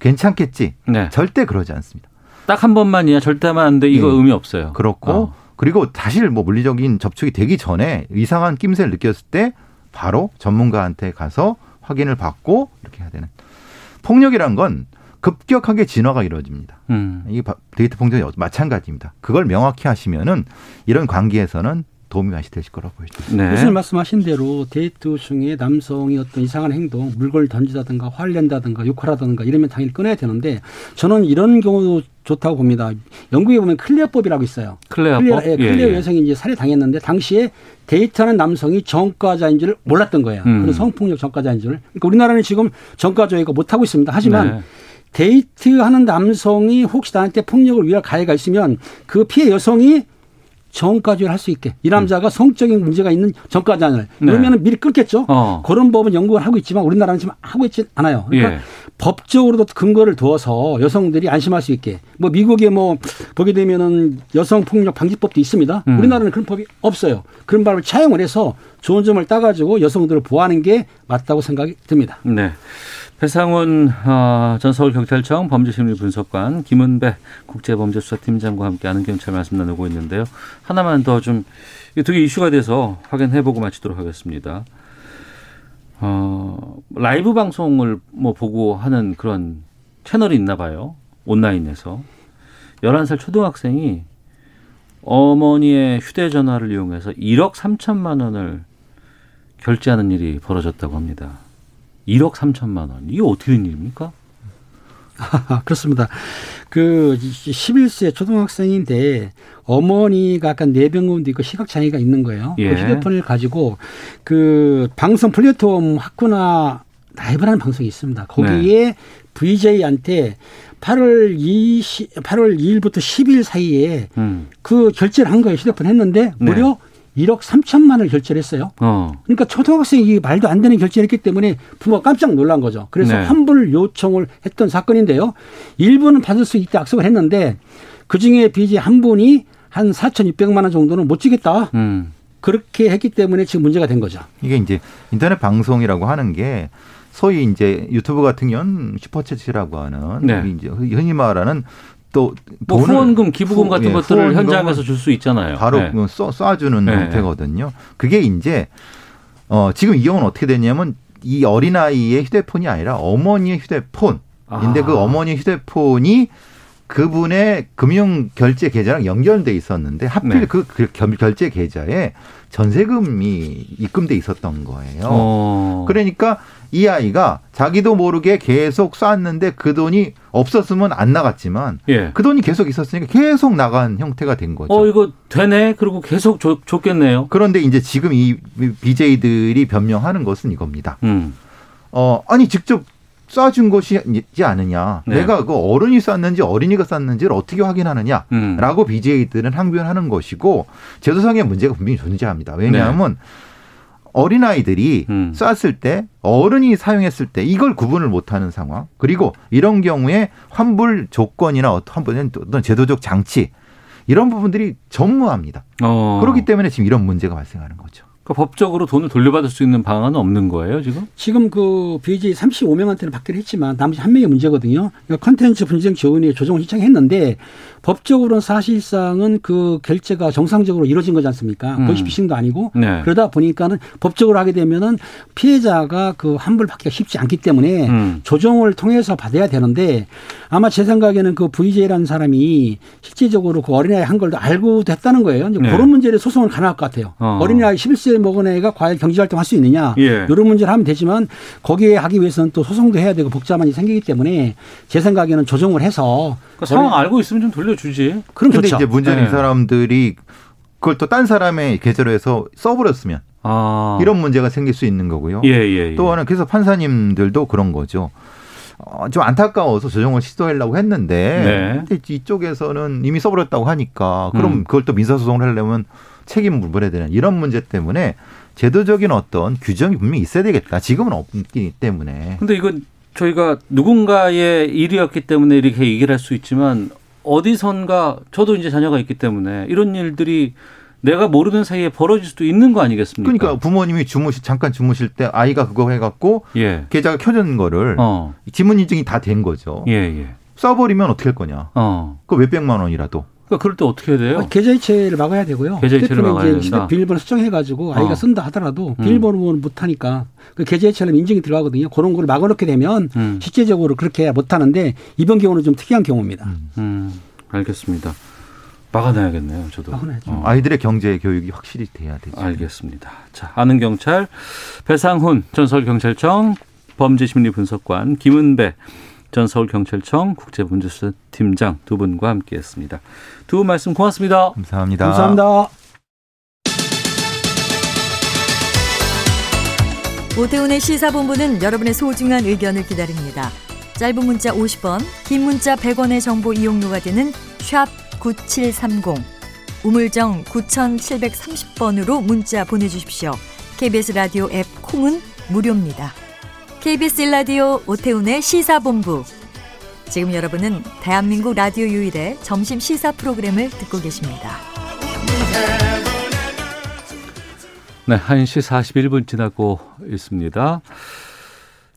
괜찮겠지. 네. 절대 그러지 않습니다. 딱 한 번만이야. 절대 하면 안 돼. 이거 의미 없어요. 그렇고 그리고 사실 뭐 물리적인 접촉이 되기 전에 이상한 낌새를 느꼈을 때 바로 전문가한테 가서 확인을 받고 이렇게 해야 되는. 폭력이란 건 급격하게 진화가 이루어집니다. 이게 데이터 폭력이 마찬가지입니다. 그걸 명확히 하시면은 이런 관계에서는 도움이 많이 되실 거라고 보입니다. 네. 무슨 말씀하신 대로 데이트 중에 남성이 어떤 이상한 행동, 물건을 던지다든가 화를 낸다든가 욕하라든가 이러면 당연히 끊어야 되는데 저는 이런 경우도 좋다고 봅니다. 영국에 보면 클레어 법이라고 있어요. 클레어 법? 클레어 여성이 이제 살해당했는데 당시에 데이트하는 남성이 전과자인 줄 몰랐던 거예요. 성폭력 전과자인 줄. 그러니까 우리나라는 지금 전과 조회가 못하고 있습니다. 하지만 데이트하는 남성이 혹시 나한테 폭력을 위할 가해가 있으면 그 피해 여성이 전과조회를 할 수 있게. 이 남자가 성적인 문제가 있는 전과자를. 그러면 미리 끊겠죠. 그런 법은 연구를 하고 있지만 우리나라는 지금 하고 있지 않아요. 그러니까 법적으로도 근거를 두어서 여성들이 안심할 수 있게. 뭐 미국에 뭐 보게 되면은 여성폭력 방지법도 있습니다. 우리나라는 그런 법이 없어요. 그런 법을 차용을 해서 좋은 점을 따가지고 여성들을 보호하는 게 맞다고 생각이 듭니다. 네. 배상훈 전 서울경찰청 범죄심리분석관, 김은배 국제범죄수사팀장과 함께하는 경찰 말씀 나누고 있는데요. 하나만 더 좀 되게 이슈가 돼서 확인해보고 마치도록 하겠습니다. 라이브 방송을 뭐 보고 하는 그런 채널이 있나 봐요. 온라인에서. 11살 초등학생이 어머니의 휴대전화를 이용해서 1억 3천만 원을 결제하는 일이 벌어졌다고 합니다. 1억 3천만 원. 이게 어떻게 된 일입니까? 그렇습니다. 11세 초등학생인데 어머니가 약간 뇌병원도 있고 시각장애가 있는 거예요. 그 휴대폰을 가지고 방송 플랫폼 학구나 라이브라는 방송이 있습니다. 거기에 VJ한테 8월 2일부터 10일 사이에 그 결제를 한 거예요. 휴대폰 했는데 무려 1억 3천만 원을 결제를 했어요. 그러니까 초등학생이 말도 안 되는 결제를 했기 때문에 부모가 깜짝 놀란 거죠. 그래서 환불 요청을 했던 사건인데요. 일부는 받을 수 있다 약속을 했는데 그중에 BJ 한 분이 한 4,600만 원 정도는 못 주겠다. 그렇게 했기 때문에 지금 문제가 된 거죠. 이게 이제 인터넷 방송이라고 하는 게 소위 이제 유튜브 같은 경우는 슈퍼챗이라고 하는 이제 흔히 말하는 또 뭐 후원금, 기부금 같은 것들을 현장에서 줄 수 있잖아요. 바로 쏴주는 형태거든요. 그게 이제 지금 이 경우는 어떻게 되냐면 이 어린아이의 휴대폰이 아니라 어머니의 휴대폰인데 그 어머니의 휴대폰이 그분의 금융결제 계좌랑 연결돼 있었는데 하필 그 결제 계좌에 전세금이 입금돼 있었던 거예요. 그러니까 이 아이가 자기도 모르게 계속 쐈는데 그 돈이 없었으면 안 나갔지만 그 돈이 계속 있었으니까 계속 나간 형태가 된 거죠. 이거 되네. 그리고 계속 줬겠네요. 그런데 이제 지금 이 BJ들이 변명하는 것은 이겁니다. 아니 직접 쏴준 것이지 않느냐. 내가 그 어른이 쐈는지 어린이가 쐈는지를 어떻게 확인하느냐라고 BJ들은 항변하는 것이고 제도상의 문제가 분명히 존재합니다. 왜냐하면 어린아이들이 쐈을 때 어른이 사용했을 때 이걸 구분을 못하는 상황. 그리고 이런 경우에 환불 조건이나 어떤 제도적 장치 이런 부분들이 전무합니다. 그렇기 때문에 지금 이런 문제가 발생하는 거죠. 그러니까 법적으로 돈을 돌려받을 수 있는 방안은 없는 거예요, 지금? 지금 그 BJ 35명한테는 받기로 했지만 나머지 한 명의 문제거든요. 그러니까 컨텐츠 분쟁 조원위에 조정을 신청했는데 법적으로는 사실상은 그 결제가 정상적으로 이루어진 거지 않습니까? 보이스피싱도 아니고 그러다 보니까는 법적으로 하게 되면은 피해자가 그 환불 받기가 쉽지 않기 때문에 조정을 통해서 받아야 되는데 아마 제 생각에는 그 BJ라는 사람이 실질적으로 그 어린아이 한 걸도 알고도 했다는 거예요. 이제 그런 문제를 소송을 가능할 것 같아요. 어린아이 11세 먹은 애가 과연 경제활동할 수 있느냐 이런 문제를 하면 되지만 거기에 하기 위해서는 또 소송도 해야 되고 복잡한 일이 생기기 때문에 제 생각에는 조정을 해서 그러니까 상황 알고 있으면 좀 돌려주지. 그런데 이제 문제는 이 사람들이 그걸 또 딴 사람의 계좌로 해서 써버렸으면 아. 이런 문제가 생길 수 있는 거고요. 예. 또 하나 그래서 판사님들도 그런 거죠. 좀 안타까워서 조정을 시도하려고 했는데 근데 이쪽에서는 이미 써버렸다고 하니까 그럼 그걸 또 민사소송을 하려면 책임을 물어야 되는 이런 문제 때문에 제도적인 어떤 규정이 분명히 있어야 되겠다. 지금은 없기 때문에. 근데 이건 저희가 누군가의 일이었기 때문에 이렇게 얘기를 할 수 있지만 어디선가 저도 이제 자녀가 있기 때문에 이런 일들이 내가 모르는 사이에 벌어질 수도 있는 거 아니겠습니까? 그러니까 부모님이 잠깐 주무실 때 아이가 그거 해갖고 계좌가 켜진 거를 지문 인증이 다 된 거죠. 써버리면 어떻게 할 거냐. 그거 몇백만 원이라도. 그러니까 그럴 때 어떻게 해야 돼요? 계좌이체를 막아야 되고요. 계좌이체를 막아야 된다. 비밀번호 수정해가지고 아이가 쓴다 하더라도 비밀번호는 못하니까 그 계좌이체는 인증이 들어가거든요. 그런 걸 막아놓게 되면 실제적으로 그렇게 못하는데 이번 경우는 좀 특이한 경우입니다. 알겠습니다. 막아놔야겠네요. 저도. 아이들의 경제 교육이 확실히 돼야 되죠. 알겠습니다. 자, 아는 경찰 배상훈 전 서울경찰청 범죄심리분석관 김은배 전 서울경찰청 국제범죄수사팀장 두 분과 함께했습니다. 두 분 말씀 고맙습니다. 감사합니다. 오태훈의 시사본부는 여러분의 소중한 의견을 기다립니다. 짧은 문자 50원, 긴 문자 100원의 정보 이용료가 되는 샵 9730 우물정 9730번으로 문자 보내주십시오. KBS 라디오 앱 콩은 무료입니다. KBS 라디오 오태훈의 시사본부. 지금 여러분은 대한민국 라디오 유일의 점심 시사 프로그램을 듣고 계십니다. 네, 1시 41분 지나고 있습니다.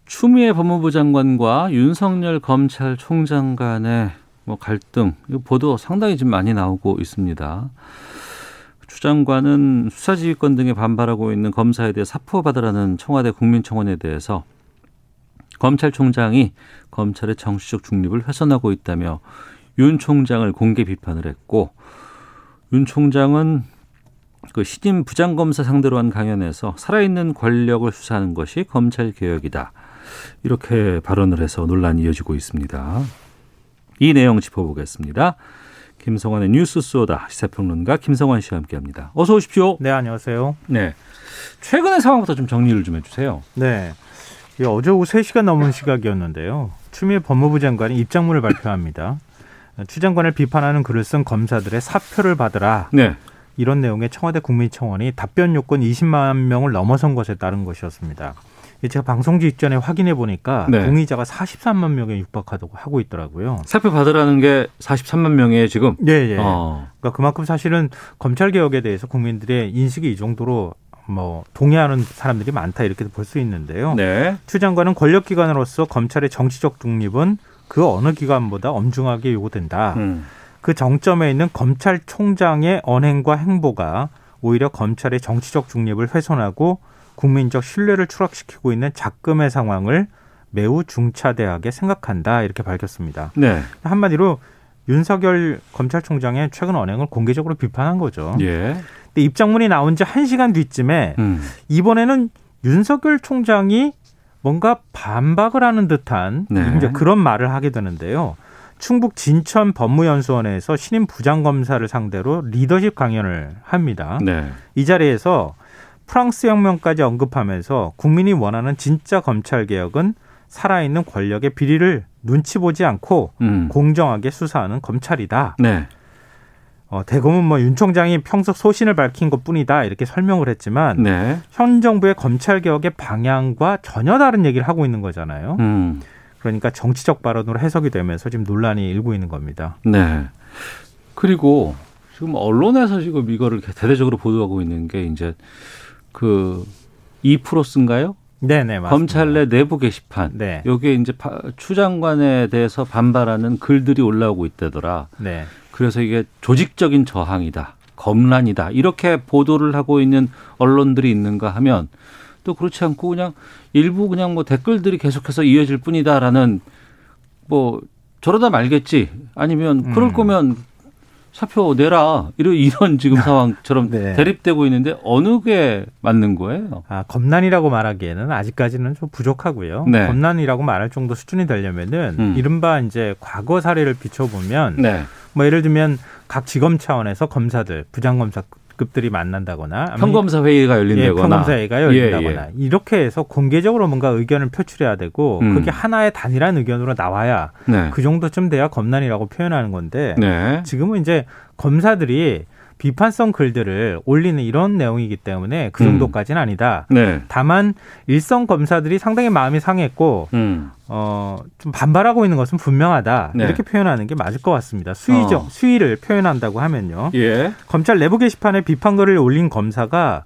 추미애 법무부 장관과 윤석열 검찰총장 간의 갈등, 보도 상당히 지금 많이 나오고 있습니다. 추 장관은 수사지휘권 등에 반발하고 있는 검사에 대해 사표받으라는 청와대 국민청원에 대해서 검찰총장이 검찰의 정치적 중립을 훼손하고 있다며 윤 총장을 공개 비판을 했고, 윤 총장은 그 신임 부장검사 상대로 한 강연에서 살아있는 권력을 수사하는 것이 검찰개혁이다, 이렇게 발언을 해서 논란이 이어지고 있습니다. 이 내용 짚어보겠습니다. 김성환의 뉴스 쏘다 시사평론가 김성환 씨와 함께합니다. 어서 오십시오. 네, 안녕하세요. 네, 최근의 상황부터 좀 정리를 좀 해주세요. 네, 어제 오후 3시가 넘은 시각이었는데요. 추미애 법무부 장관이 입장문을 발표합니다. 추 장관을 비판하는 글을 쓴 검사들의 사표를 받으라. 네. 이런 내용의 청와대 국민청원이 답변 요건 20만 명을 넘어선 것에 따른 것이었습니다. 제가 방송 직전에 확인해 보니까 동의자가 43만 명에 육박하다고 하고 있더라고요. 사표 받으라는 게 43만 명이에요, 지금? 네. 그러니까 그만큼 사실은 검찰개혁에 대해서 국민들의 인식이 이 정도로 동의하는 사람들이 많다, 이렇게 볼 수 있는데요. 네. 추 장관은 권력기관으로서 검찰의 정치적 중립은 그 어느 기관보다 엄중하게 요구된다. 그 정점에 있는 검찰총장의 언행과 행보가 오히려 검찰의 정치적 중립을 훼손하고 국민적 신뢰를 추락시키고 있는 작금의 상황을 매우 중차대하게 생각한다, 이렇게 밝혔습니다. 네. 한마디로 윤석열 검찰총장의 최근 언행을 공개적으로 비판한 거죠. 예. 근데 입장문이 나온 지 1시간 뒤쯤에 이번에는 윤석열 총장이 뭔가 반박을 하는 듯한 이제 그런 말을 하게 되는데요. 충북 진천 법무연수원에서 신임 부장검사를 상대로 리더십 강연을 합니다. 네. 이 자리에서 프랑스 혁명까지 언급하면서 국민이 원하는 진짜 검찰개혁은 살아있는 권력의 비리를 눈치 보지 않고 공정하게 수사하는 검찰이다. 네. 대검은 윤 총장이 평소 소신을 밝힌 것뿐이다, 이렇게 설명을 했지만 현 정부의 검찰개혁의 방향과 전혀 다른 얘기를 하고 있는 거잖아요. 그러니까 정치적 발언으로 해석이 되면서 지금 논란이 일고 있는 겁니다. 네. 그리고 지금 언론에서 지금 이거를 대대적으로 보도하고 있는 게 이제 그 이프로스인가요? 네네, 맞습니다. 검찰 내 내부 게시판. 네. 여기에 이제 추 장관에 대해서 반발하는 글들이 올라오고 있다더라. 네. 그래서 이게 조직적인 저항이다, 검란이다, 이렇게 보도를 하고 있는 언론들이 있는가 하면 또 그렇지 않고 그냥 일부 그냥 댓글들이 계속해서 이어질 뿐이다라는, 저러다 말겠지, 아니면 그럴 거면 사표 내라, 이런 지금 상황처럼 대립되고 있는데 어느 게 맞는 거예요? 검란이라고 말하기에는 아직까지는 좀 부족하고요. 네. 검란이라고 말할 정도 수준이 되려면은 이른바 이제 과거 사례를 비춰보면 예를 들면 각 지검 차원에서 검사들, 부장검사 관급들이 만난다거나 평검사 회의가 열린다거나 평검사 회의가 열린다거나 이렇게 해서 공개적으로 뭔가 의견을 표출해야 되고 그게 하나의 단일한 의견으로 나와야 그 정도쯤 돼야 검난이라고 표현하는 건데 지금은 이제 검사들이 비판성 글들을 올리는 이런 내용이기 때문에 그 정도까지는 아니다. 다만 일선 검사들이 상당히 마음이 상했고 좀 반발하고 있는 것은 분명하다. 이렇게 표현하는 게 맞을 것 같습니다. 수위를 표현한다고 하면요. 검찰 내부 게시판에 비판글을 올린 검사가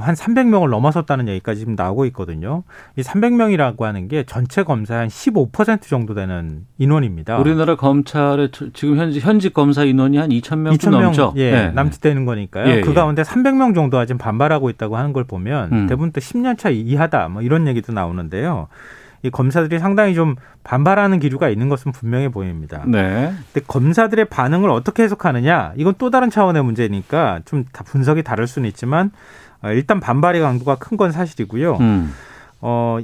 한 300명을 넘어섰다는 얘기까지 지금 나오고 있거든요. 이 300명이라고 하는 게 전체 검사의 한 15% 정도 되는 인원입니다. 우리나라 검찰의 지금 현직 검사 인원이 한 2,000명 넘죠. 남짓되는 거니까요. 그 가운데 300명 정도가 지금 반발하고 있다고 하는 걸 보면 대부분 또 10년 차 이하다 뭐 이런 얘기도 나오는데요. 이 검사들이 상당히 좀 반발하는 기류가 있는 것은 분명해 보입니다. 근데 검사들의 반응을 어떻게 해석하느냐 이건 또 다른 차원의 문제니까 좀 다 분석이 다를 수는 있지만 일단 반발의 강도가 큰 건 사실이고요.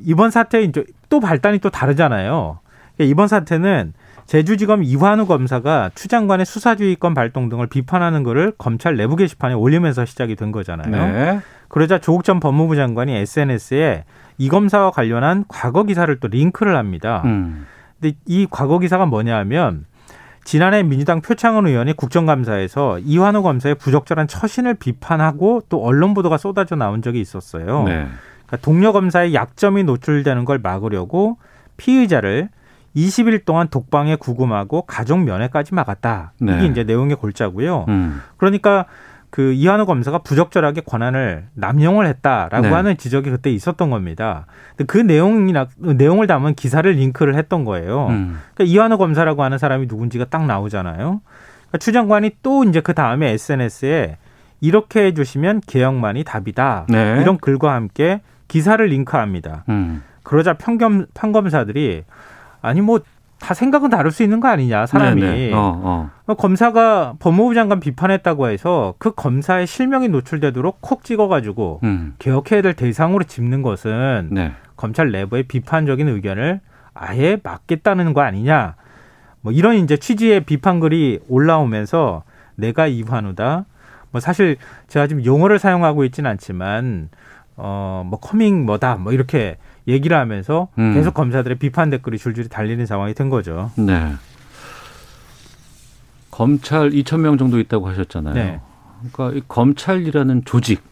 이번 사태의 또 발단이 또 다르잖아요. 그러니까 이번 사태는 제주지검 이환우 검사가 추 장관의 수사지휘권 발동 등을 비판하는 것을 검찰 내부 게시판에 올리면서 시작이 된 거잖아요. 그러자 조국 전 법무부 장관이 SNS에 이 검사와 관련한 과거 기사를 또 링크를 합니다. 근데 이 과거 기사가 뭐냐 하면 지난해 민주당 표창원 의원이 국정감사에서 이환우 검사의 부적절한 처신을 비판하고 또 언론 보도가 쏟아져 나온 적이 있었어요. 그러니까 동료 검사의 약점이 노출되는 걸 막으려고 피의자를 20일 동안 독방에 구금하고 가족 면회까지 막았다. 이게 이제 내용의 골자고요. 그러니까 그 이환우 검사가 부적절하게 권한을 남용을 했다라고 하는 지적이 그때 있었던 겁니다. 근데 그 내용을 담은 기사를 링크를 했던 거예요. 그러니까 이환우 검사라고 하는 사람이 누군지가 딱 나오잖아요. 그러니까 추 장관이 또 이제 그 다음에 SNS에 이렇게 해주시면 개혁만이 답이다. 이런 글과 함께 기사를 링크합니다. 그러자 판검사들이 아니 뭐 다 생각은 다를 수 있는 거 아니냐 사람이 검사가 법무부 장관 비판했다고 해서 그 검사의 실명이 노출되도록 콕 찍어가지고 개혁해야 될 대상으로 짚는 것은 검찰 내부의 비판적인 의견을 아예 막겠다는 거 아니냐 뭐 이런 이제 취지의 비판글이 올라오면서 내가 이환우다 뭐 사실 제가 지금 용어를 사용하고 있지는 않지만 뭐 커밍 뭐다 뭐 이렇게 얘기를 하면서 계속 검사들의 비판 댓글이 줄줄이 달리는 상황이 된 거죠. 검찰 2,000명 정도 있다고 하셨잖아요. 그러니까 이 검찰이라는 조직,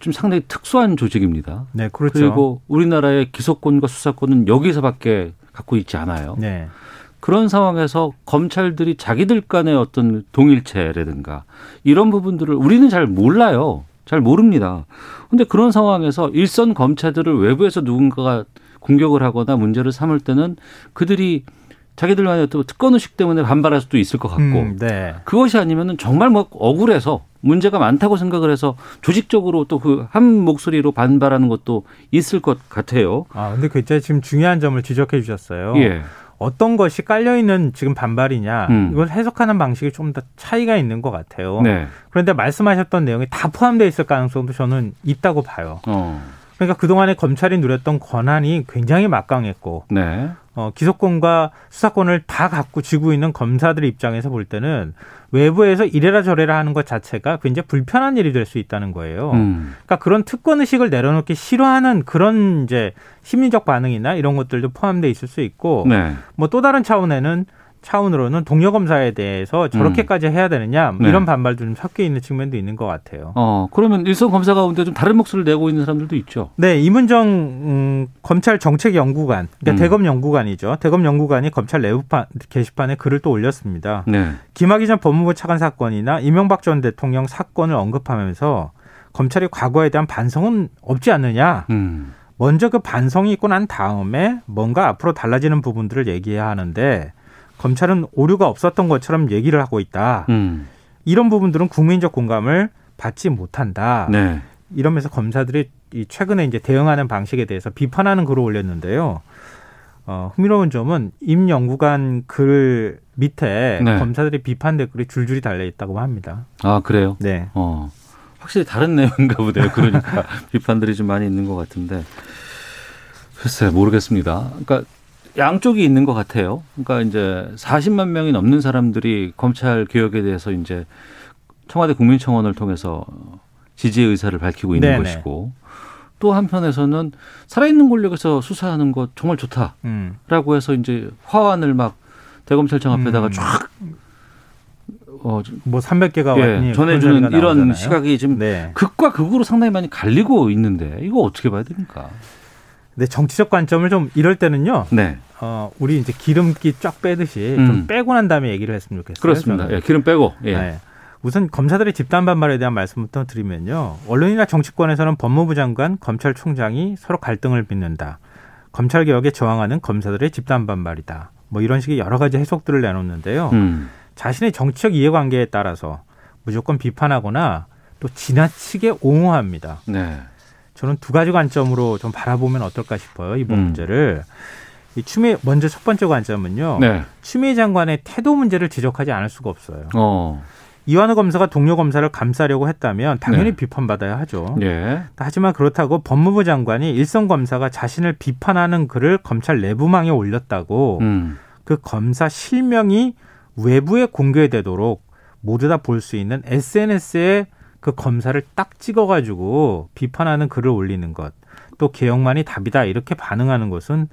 좀 상당히 특수한 조직입니다. 그리고 우리나라의 기소권과 수사권은 여기서밖에 갖고 있지 않아요. 그런 상황에서 검찰들이 자기들 간의 어떤 동일체라든가 이런 부분들을 우리는 잘 몰라요. 잘 모릅니다. 그런데 그런 상황에서 일선 검찰들을 외부에서 누군가가 공격을 하거나 문제를 삼을 때는 그들이 자기들만의 어떤 특권의식 때문에 반발할 수도 있을 것 같고 그것이 아니면 정말 뭐 억울해서 문제가 많다고 생각을 해서 조직적으로 또 그 한 목소리로 반발하는 것도 있을 것 같아요. 근데 굉장히 지금 중요한 점을 지적해 주셨어요. 어떤 것이 깔려있는 지금 반발이냐 이걸 해석하는 방식이 좀 더 차이가 있는 것 같아요. 그런데 말씀하셨던 내용이 다 포함되어 있을 가능성도 저는 있다고 봐요. 그러니까 그동안에 검찰이 누렸던 권한이 굉장히 막강했고 기소권과 수사권을 다 갖고 쥐고 있는 검사들의 입장에서 볼 때는 외부에서 이래라 저래라 하는 것 자체가 굉장히 불편한 일이 될 수 있다는 거예요. 그러니까 그런 특권의식을 내려놓기 싫어하는 그런 이제 심리적 반응이나 이런 것들도 포함되어 있을 수 있고 뭐 또 다른 차원으로는 동료 검사에 대해서 저렇게까지 해야 되느냐 이런 반발도 좀 섞여 있는 측면도 있는 것 같아요. 그러면 일선 검사 가운데 좀 다른 목소리를 내고 있는 사람들도 있죠. 임은정 검찰 정책연구관, 그러니까 대검연구관이죠. 대검연구관이 검찰 내부판 게시판에 글을 또 올렸습니다. 김학의 전 법무부 차관 사건이나 이명박 전 대통령 사건을 언급하면서 검찰이 과거에 대한 반성은 없지 않느냐. 먼저 그 반성이 있고 난 다음에 뭔가 앞으로 달라지는 부분들을 얘기해야 하는데 검찰은 오류가 없었던 것처럼 얘기를 하고 있다. 이런 부분들은 국민적 공감을 받지 못한다. 이러면서 검사들이 최근에 이제 대응하는 방식에 대해서 비판하는 글을 올렸는데요. 흥미로운 점은 임 연구관 글 밑에 검사들의 비판 댓글이 줄줄이 달려있다고 합니다. 그래요? 확실히 다른 내용인가 보네요. 그러니까 비판들이 좀 많이 있는 것 같은데 글쎄 모르겠습니다. 그러니까 양쪽이 있는 것 같아요. 그러니까 이제 40만 명이 넘는 사람들이 검찰 개혁에 대해서 이제 청와대 국민청원을 통해서 지지의 의사를 밝히고 있는 네네. 것이고 또 한편에서는 살아있는 권력에서 수사하는 것 정말 좋다라고 해서 이제 화환을 막 대검찰청 앞에다가 쫙 뭐 300개가 예, 전해주는 이런 나오잖아요. 시각이 지금 네. 극과 극으로 상당히 많이 갈리고 있는데 이거 어떻게 봐야 됩니까? 네, 정치적 관점을 좀 이럴 때는요. 네. 우리 이제 기름기 쫙 빼듯이 좀 빼고 난 다음에 얘기를 했으면 좋겠어요. 그렇습니다. 예, 기름 빼고. 예. 네. 우선 검사들의 집단 반발에 대한 말씀부터 드리면요. 언론이나 정치권에서는 법무부 장관, 검찰총장이 서로 갈등을 빚는다. 검찰개혁에 저항하는 검사들의 집단 반발이다. 뭐 이런 식의 여러 가지 해석들을 내놓는데요. 자신의 정치적 이해관계에 따라서 무조건 비판하거나 또 지나치게 옹호합니다. 네. 저는 두 가지 관점으로 좀 바라보면 어떨까 싶어요. 이번 문제를. 먼저 첫 번째 관점은요. 네. 추미애 장관의 태도 문제를 지적하지 않을 수가 없어요. 이완우 검사가 동료 검사를 감싸려고 했다면 당연히 네. 비판받아야 하죠. 예. 하지만 그렇다고 법무부 장관이 일선 검사가 자신을 비판하는 글을 검찰 내부망에 올렸다고 그 검사 실명이 외부에 공개되도록 모두 다 볼 수 있는 SNS에 그 검사를 딱 찍어가지고 비판하는 글을 올리는 것. 또 개혁만이 답이다 이렇게 반응하는 것은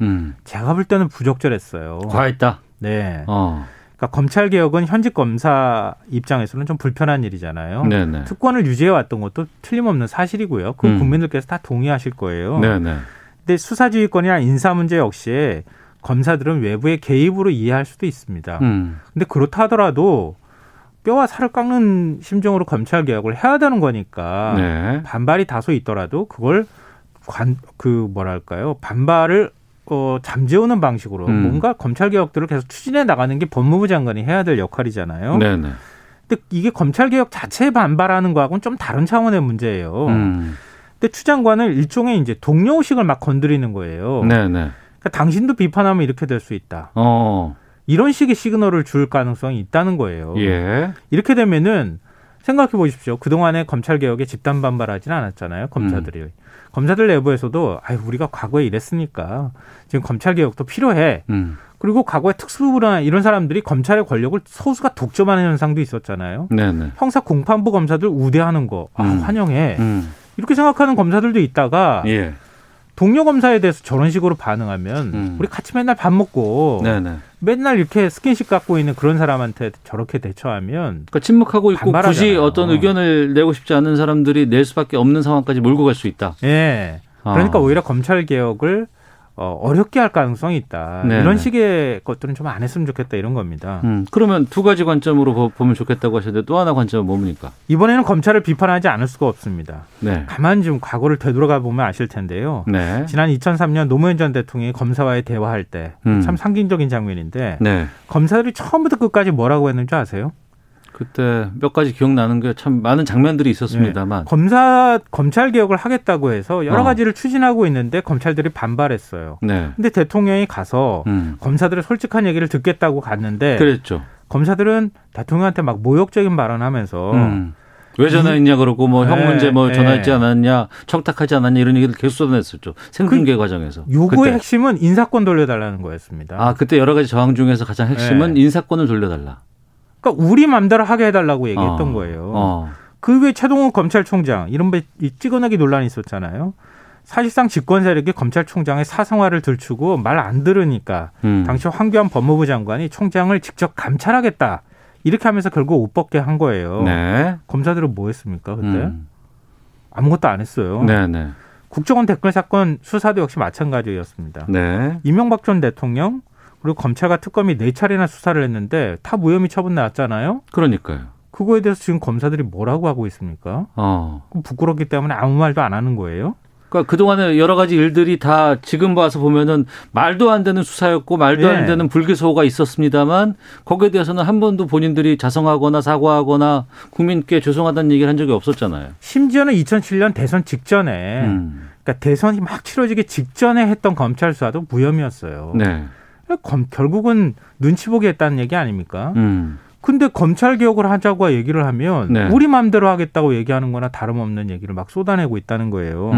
제가 볼 때는 부적절했어요. 과했다? 네. 그러니까 검찰개혁은 현직 검사 입장에서는 좀 불편한 일이잖아요. 네네. 특권을 유지해왔던 것도 틀림없는 사실이고요. 그 국민들께서 다 동의하실 거예요. 그런데 수사지휘권이나 인사 문제 역시 검사들은 외부의 개입으로 이해할 수도 있습니다. 근데 그렇다 하더라도 뼈와 살을 깎는 심정으로 검찰개혁을 해야 하는 거니까 네. 반발이 다소 있더라도 그걸 반발을 잠재우는 방식으로 뭔가 검찰개혁들을 계속 추진해 나가는 게 법무부 장관이 해야 될 역할이잖아요. 네네. 근데 이게 검찰개혁 자체에 반발하는 거하고는 좀 다른 차원의 문제예요. 근데 추 장관은 일종의 이제 동료의식을 막 건드리는 거예요. 네네. 그러니까 당신도 비판하면 이렇게 될 수 있다. 이런 식의 시그널을 줄 가능성이 있다는 거예요. 예. 이렇게 되면은 생각해 보십시오. 그동안에 검찰개혁에 집단 반발하지는 않았잖아요. 검사들이. 검사들 내부에서도 우리가 과거에 이랬으니까 지금 검찰개혁도 필요해. 그리고 과거에 특수부나 이런 사람들이 검찰의 권력을 소수가 독점하는 현상도 있었잖아요. 네네. 형사 공판부 검사들 우대하는 거 환영해. 이렇게 생각하는 검사들도 있다가 예. 동료 검사에 대해서 저런 식으로 반응하면 우리 같이 맨날 밥 먹고 네네. 맨날 이렇게 스킨십 갖고 있는 그런 사람한테 저렇게 대처하면 그러니까 침묵하고 있고 반발하잖아요. 굳이 어떤 의견을 내고 싶지 않은 사람들이 낼 수밖에 없는 상황까지 몰고 갈 수 있다. 예. 그러니까 오히려 검찰개혁을 어렵게 할 가능성이 있다. 네네. 이런 식의 것들은 좀 안 했으면 좋겠다 이런 겁니다. 그러면 두 가지 관점으로 보면 좋겠다고 하셨는데 또 하나 관점은 뭡니까? 이번에는 검찰을 비판하지 않을 수가 없습니다. 네. 가만 좀 과거를 되돌아가 보면 아실 텐데요. 네. 지난 2003년 노무현 전 대통령이 검사와의 대화할 때 참 상징적인 장면인데 네. 검사들이 처음부터 끝까지 뭐라고 했는지 아세요? 그때 몇 가지 기억나는 게 참 많은 장면들이 있었습니다만. 네. 검찰개혁을 하겠다고 해서 여러 가지를 추진하고 있는데 검찰들이 반발했어요. 그런데 네. 대통령이 가서 검사들의 솔직한 얘기를 듣겠다고 갔는데 그랬죠. 검사들은 대통령한테 막 모욕적인 발언하면서 왜 전화했냐 그러고 뭐 형 문제 뭐 전화했지 않았냐 청탁하지 않았냐 이런 얘기를 계속 쏟아냈었죠. 생중계 과정에서. 요구의 그때. 핵심은 인사권 돌려달라는 거였습니다. 아 그때 여러 가지 저항 중에서 가장 핵심은 인사권을 돌려달라. 그러니까 우리 맘대로 하게 해달라고 얘기했던 거예요. 그 외에 최동욱 검찰총장 이른바 찍어내기 논란이 있었잖아요. 사실상 집권 세력이 검찰총장의 사생활을 들추고 말 안 들으니까 당시 황교안 법무부 장관이 총장을 직접 감찰하겠다 이렇게 하면서 결국 옷 벗게 한 거예요. 네. 검사들은 뭐 했습니까 그때? 아무것도 안 했어요. 네네. 국정원 댓글 사건 수사도 역시 마찬가지였습니다. 네. 이명박 전 대통령 그리고 검찰과 특검이 4차례나 수사를 했는데 다 무혐의 처분 나왔잖아요. 그러니까요. 그거에 대해서 지금 검사들이 뭐라고 하고 있습니까? 부끄럽기 때문에 아무 말도 안 하는 거예요. 그러니까 그동안에 여러 가지 일들이 다 지금 봐서 보면은 말도 안 되는 수사였고 말도 안 되는 불기소가 있었습니다만 거기에 대해서는 한 번도 본인들이 자성하거나 사과하거나 국민께 죄송하다는 얘기를 한 적이 없었잖아요. 심지어는 2007년 대선 직전에 그러니까 대선이 막 치러지기 직전에 했던 검찰 수사도 무혐의였어요. 네. 결국은 눈치 보게 했다는 얘기 아닙니까? 근데 검찰개혁을 하자고 얘기를 하면 네. 우리 마음대로 하겠다고 얘기하는 거나 다름없는 얘기를 막 쏟아내고 있다는 거예요.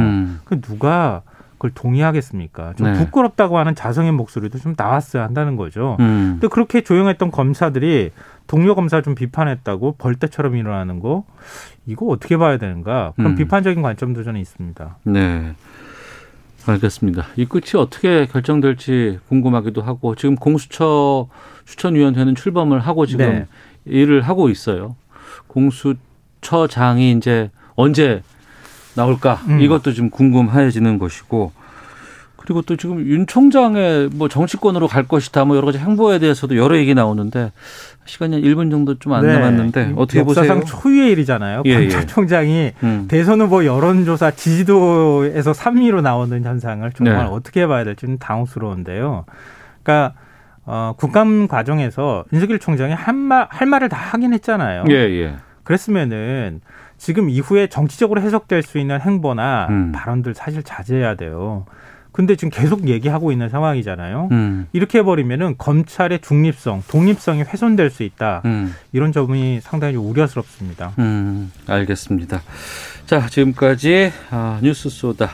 그 누가 그걸 동의하겠습니까? 좀 네. 부끄럽다고 하는 자성의 목소리도 좀 나왔어야 한다는 거죠. 근데 그렇게 조용했던 검사들이 동료 검사 좀 비판했다고 벌떼처럼 일어나는 거 이거 어떻게 봐야 되는가 그런 비판적인 관점도 저는 있습니다. 네, 알겠습니다. 이 끝이 어떻게 결정될지 궁금하기도 하고 지금 공수처 추천위원회는 출범을 하고 지금 네. 일을 하고 있어요. 공수처장이 이제 언제 나올까 이것도 좀 궁금해지는 것이고 그리고 또 지금 윤 총장의 뭐 정치권으로 갈 것이다 뭐 여러 가지 행보에 대해서도 여러 얘기 나오는데 시간이 한 1분 정도 좀 안 남았는데 어떻게 보세요? 역사상 초유의 일이잖아요. 검찰총장이 대선 후보 여론조사 지지도에서 3위로 나오는 현상을 정말 어떻게 봐야 될지는 당혹스러운데요. 그러니까 국감 과정에서 윤석열 총장이 할 말을 다 하긴 했잖아요. 그랬으면은 지금 이후에 정치적으로 해석될 수 있는 행보나 발언들 사실 자제해야 돼요. 근데 지금 계속 얘기하고 있는 상황이잖아요. 이렇게 해버리면은 검찰의 중립성, 독립성이 훼손될 수 있다. 이런 점이 상당히 우려스럽습니다. 알겠습니다. 자, 지금까지 뉴스 소다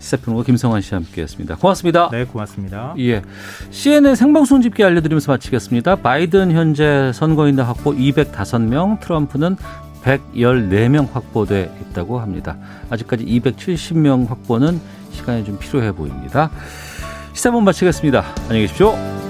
시사평론가 김성환 씨와 함께했습니다. 고맙습니다. 네, 고맙습니다. 예, CNN 생방송 집계 알려드리면서 마치겠습니다. 바이든 현재 선거인단 확보 205명, 트럼프는 114명 확보돼 있다고 합니다. 아직까지 270명 확보는 시간이 좀 필요해 보입니다. 시사본 마치겠습니다. 안녕히 계십시오.